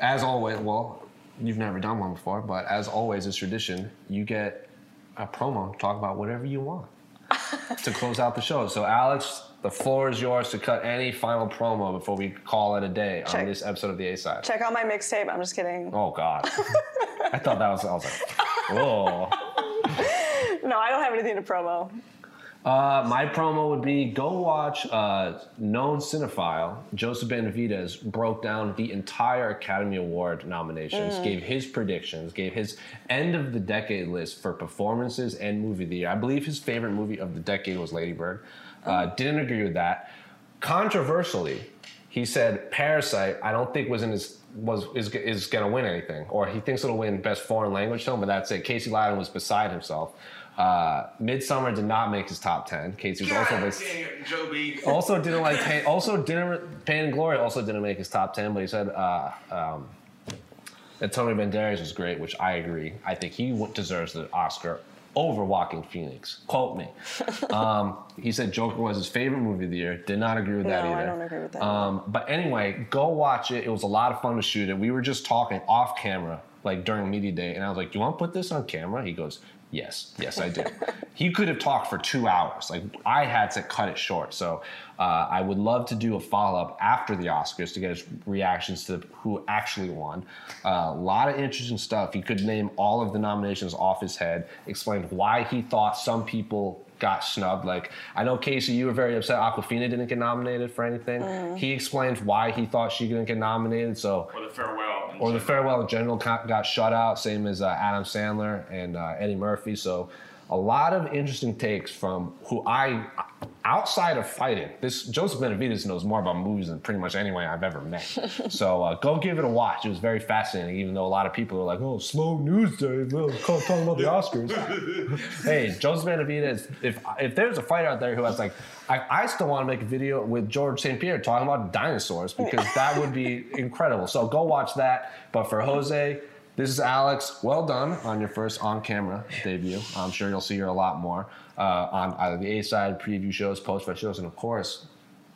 as always, well, you've never done one before, but as always, it's tradition. You get a promo to talk about whatever you want to close out the show. So, Alex, the floor is yours to cut any final promo before we call it a day Check. on this episode of The A-Side. Check out my mixtape. I'm just kidding. Oh, God. I thought that was... I was like, oh. No, I don't have anything to promo. Uh, my promo would be go watch uh, known cinephile Joseph Benavidez broke down the entire Academy Award nominations, mm. gave his predictions, gave his end of the decade list for performances and movie of the year. I believe his favorite movie of the decade was Lady Bird. Uh, mm. Didn't agree with that. Controversially, he said Parasite, I don't think was in his was is is going to win anything, or he thinks it'll win best foreign language film, but that's it. Casey Leiden was beside himself. Uh, Midsommar did not make his top ten. Casey was also this, also didn't like Pain, also didn't Pain and Glory also didn't make his top ten. But he said uh, um, that Antonio Banderas was great, which I agree. I think he deserves the Oscar over Walking Phoenix. Quote me. Um, he said Joker was his favorite movie of the year. Did not agree with that no, either. I don't agree with that. Um, but anyway, go watch it. It was a lot of fun to shoot it. We were just talking off camera, like during media day, and I was like, "Do you want to put this on camera?" He goes, Yes, yes, I do. He could have talked for two hours. Like, I had to cut it short. So uh, I would love to do a follow-up after the Oscars to get his reactions to who actually won. A uh, lot of interesting stuff. He could name all of the nominations off his head, explain why he thought some people got snubbed. Like, I know, Casey, you were very upset Awkwafina didn't get nominated for anything. Mm. He explained why he thought she didn't get nominated. So, or the farewell. Or the farewell in general got shut out, same as uh, Adam Sandler and uh, Eddie Murphy. So a lot of interesting takes from who I, outside of fighting, this Joseph Benavidez knows more about movies than pretty much anyone I've ever met. So uh, go give it a watch. It was very fascinating, even though a lot of people are like, oh, slow news day, talking about the Oscars. Hey, Joseph Benavidez, if if there's a fighter out there who has like, I, I still want to make a video with George Saint Pierre talking about dinosaurs, because that would be incredible. So go watch that. But for Jose, this is Alex. Well done on your first on-camera debut. I'm sure you'll see her a lot more uh, on either the A-Side, preview shows, post-fight shows, and, of course,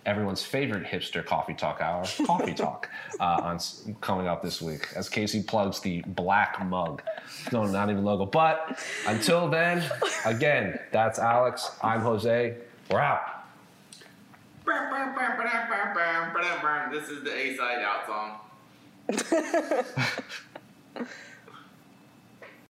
everyone's favorite hipster coffee talk hour, Coffee Talk, uh, on coming up this week as Casey plugs the black mug. No, not even logo. But until then, again, that's Alex. I'm Jose. We're out. This is the A-Side out song.